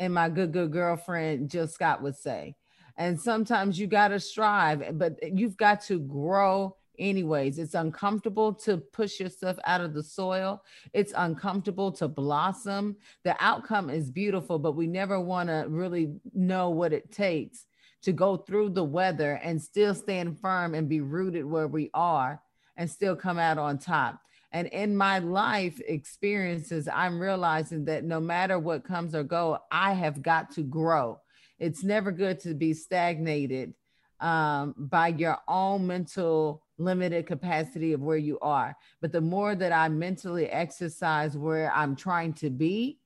And my good girlfriend Jill Scott would say, and sometimes you gotta strive, but you've got to grow. Anyways, it's uncomfortable to push yourself out of the soil. It's uncomfortable to blossom. The outcome is beautiful, but we never want to really know what it takes to go through the weather and still stand firm and be rooted where we are and still come out on top. And in my life experiences, I'm realizing that no matter what comes or go, I have got to grow. It's never good to be stagnated by your own mental limited capacity of where you are. But the more that I mentally exercise where I'm trying to be,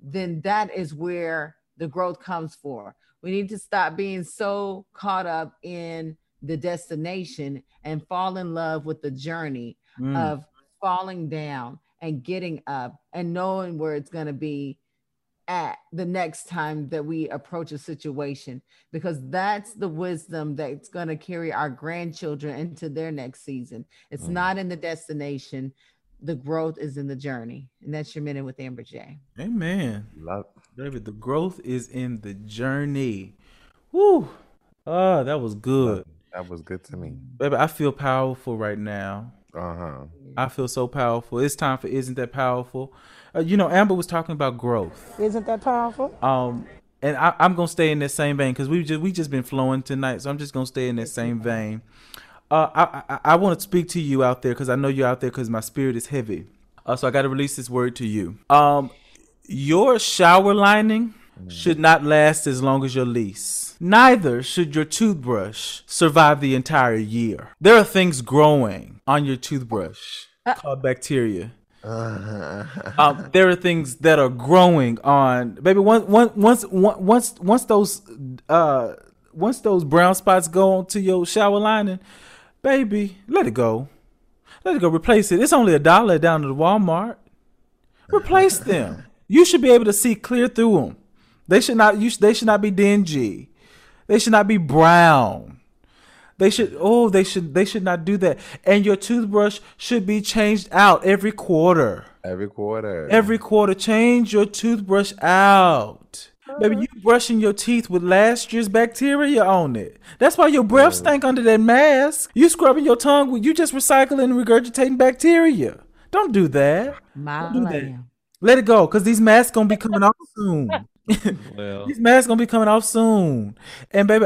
then that is where the growth comes for. We need to stop being so caught up in the destination and fall in love with the journey of falling down and getting up and knowing where it's going to be at the next time that we approach a situation, because that's the wisdom that's going to carry our grandchildren into their next season. It's not in the destination. The growth is in the journey. And that's your minute with Amber J. Amen. Love, David, the growth is in the journey. Woo. Oh, that was good. That was good to me. Baby, I feel powerful right now. Uh-huh. I feel so powerful. It's time for Isn't That Powerful? Amber was talking about growth. Isn't that powerful? And I'm gonna stay in that same vein, because we just been flowing tonight, so I'm just gonna stay in that same vein. I want to speak to you out there, because I know you're out there, because my spirit is heavy. So I got to release this word to you. Your shower lining should not last as long as your lease. Neither should your toothbrush survive the entire year. There are things growing on your toothbrush called bacteria. There are things that are growing on, baby. Once those brown spots go onto your shower lining, baby, let it go. Let it go. Replace it. It's only $1 down at Walmart. Replace them. You should be able to see clear through them. They should not. They should not be dingy. They should not be brown. They should. Oh, they should. They should not do that. And your toothbrush should be changed out every quarter. Every quarter. Every quarter, change your toothbrush out. Baby, you brushing your teeth with last year's bacteria on it. That's why your breath stank under that mask. You scrubbing your tongue with, you just recycling and regurgitating bacteria. Don't do that. Don't do that. Let it go, because these masks gonna be coming off soon. Well. These masks gonna be coming off soon, and baby,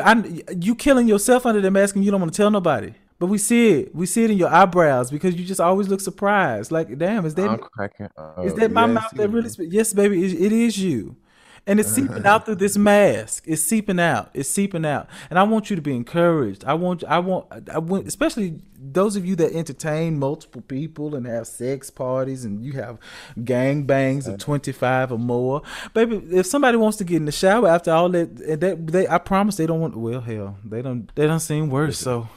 you killing yourself under the mask, and you don't want to tell nobody. But we see it in your eyebrows, because you just always look surprised. Like, damn, is that? I'm cracking up. Is that my mouth that really? Yes, baby, it is you, and it's seeping out through this mask. It's seeping out. It's seeping out, and I want you to be encouraged. I want, especially those of you that entertain multiple people and have sex parties and you have gang bangs of 25 or more, baby. If somebody wants to get in the shower after all that I promise they don't want. Well, hell, they don't seem worse. So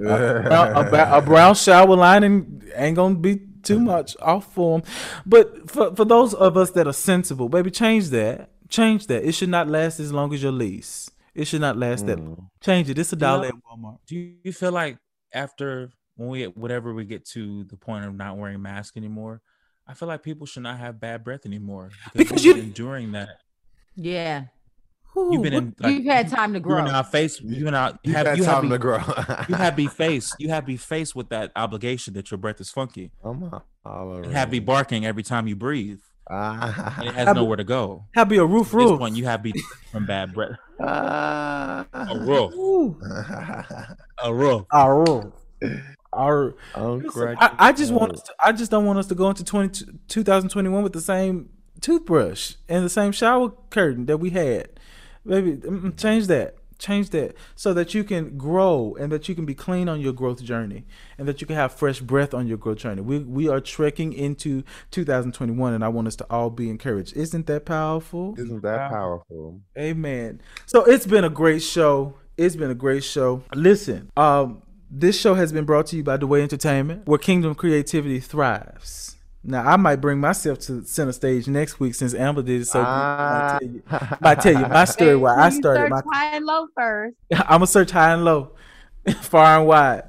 a brown shower lining ain't gonna be too much off for them. But for those of us that are sensible, baby, change that. Change that. It should not last as long as your lease. It should not last that long. Change it. It's $1 at Walmart. Do you feel like after whenever we get to the point of not wearing masks anymore, I feel like people should not have bad breath anymore because you've been enduring that. Yeah, you've had time to grow. You've had time to grow. You have to be faced with that obligation that your breath is funky. You have to be barking every time you breathe. And it has nowhere to go. Have be a roof. At this point, you have to be from bad breath. A roof. I just don't want us to go into 2021 with the same toothbrush and the same shower curtain that we had. Baby, change that. Change that so that you can grow and that you can be clean on your growth journey and that you can have fresh breath on your growth journey. We are trekking into 2021, and I want us to all be encouraged. Isn't that powerful? Isn't that powerful? Amen. So it's been a great show. It's been a great show. Listen, this show has been brought to you by DeWay Entertainment, where kingdom creativity thrives. Now, I might bring myself to center stage next week since Amber did it so good. I tell you my story where I started. High and low first. I'm going to search high and low, far and wide.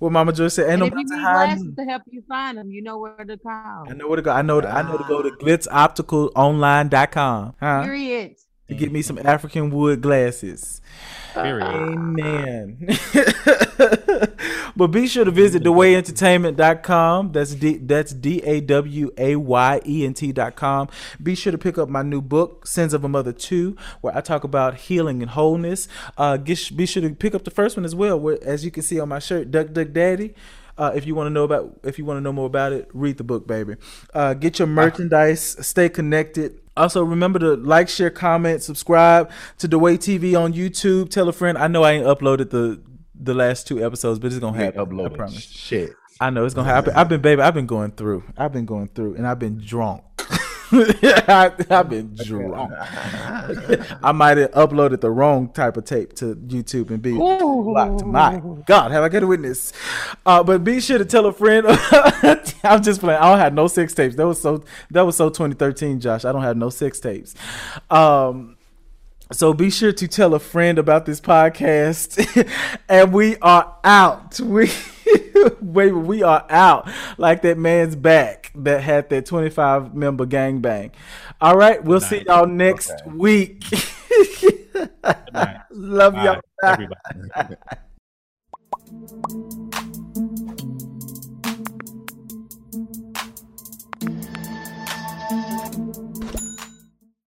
Well, Mama Joy said, ain't no mountain high. If you need glasses to help you find them, you know where to call. I know where to go. I know to go to glitzopticalonline.com. Period. To get me some African wood glasses. Amen. But be sure to visit DeWayEntertainment.com. That's DAWAYENT.com. Be sure to pick up my new book, Sins of a Mother 2, where I talk about healing and wholeness. Be sure to pick up the first one as well, where, as you can see on my shirt, Duck Duck Daddy. If you want to know more about it, read the book, baby. Get your merchandise. Stay connected. Also, remember to like, share, comment, subscribe to DeWay TV on YouTube. Tell a friend. I know I ain't uploaded the last two episodes, but it's gonna happen. I promise. Shit. I know it's gonna happen. I've been going through, and I've been drunk. I've been drunk. I might have uploaded the wrong type of tape to YouTube and be blocked. My God, have I got a witness? But be sure to tell a friend. I'm just playing. I don't have no sex tapes. That was so 2013, Josh. I don't have no sex tapes. So be sure to tell a friend about this podcast. And we are out. We are out like that man's back that had that 25 member gangbang. All right, we'll see y'all next week. Love y'all. Everybody.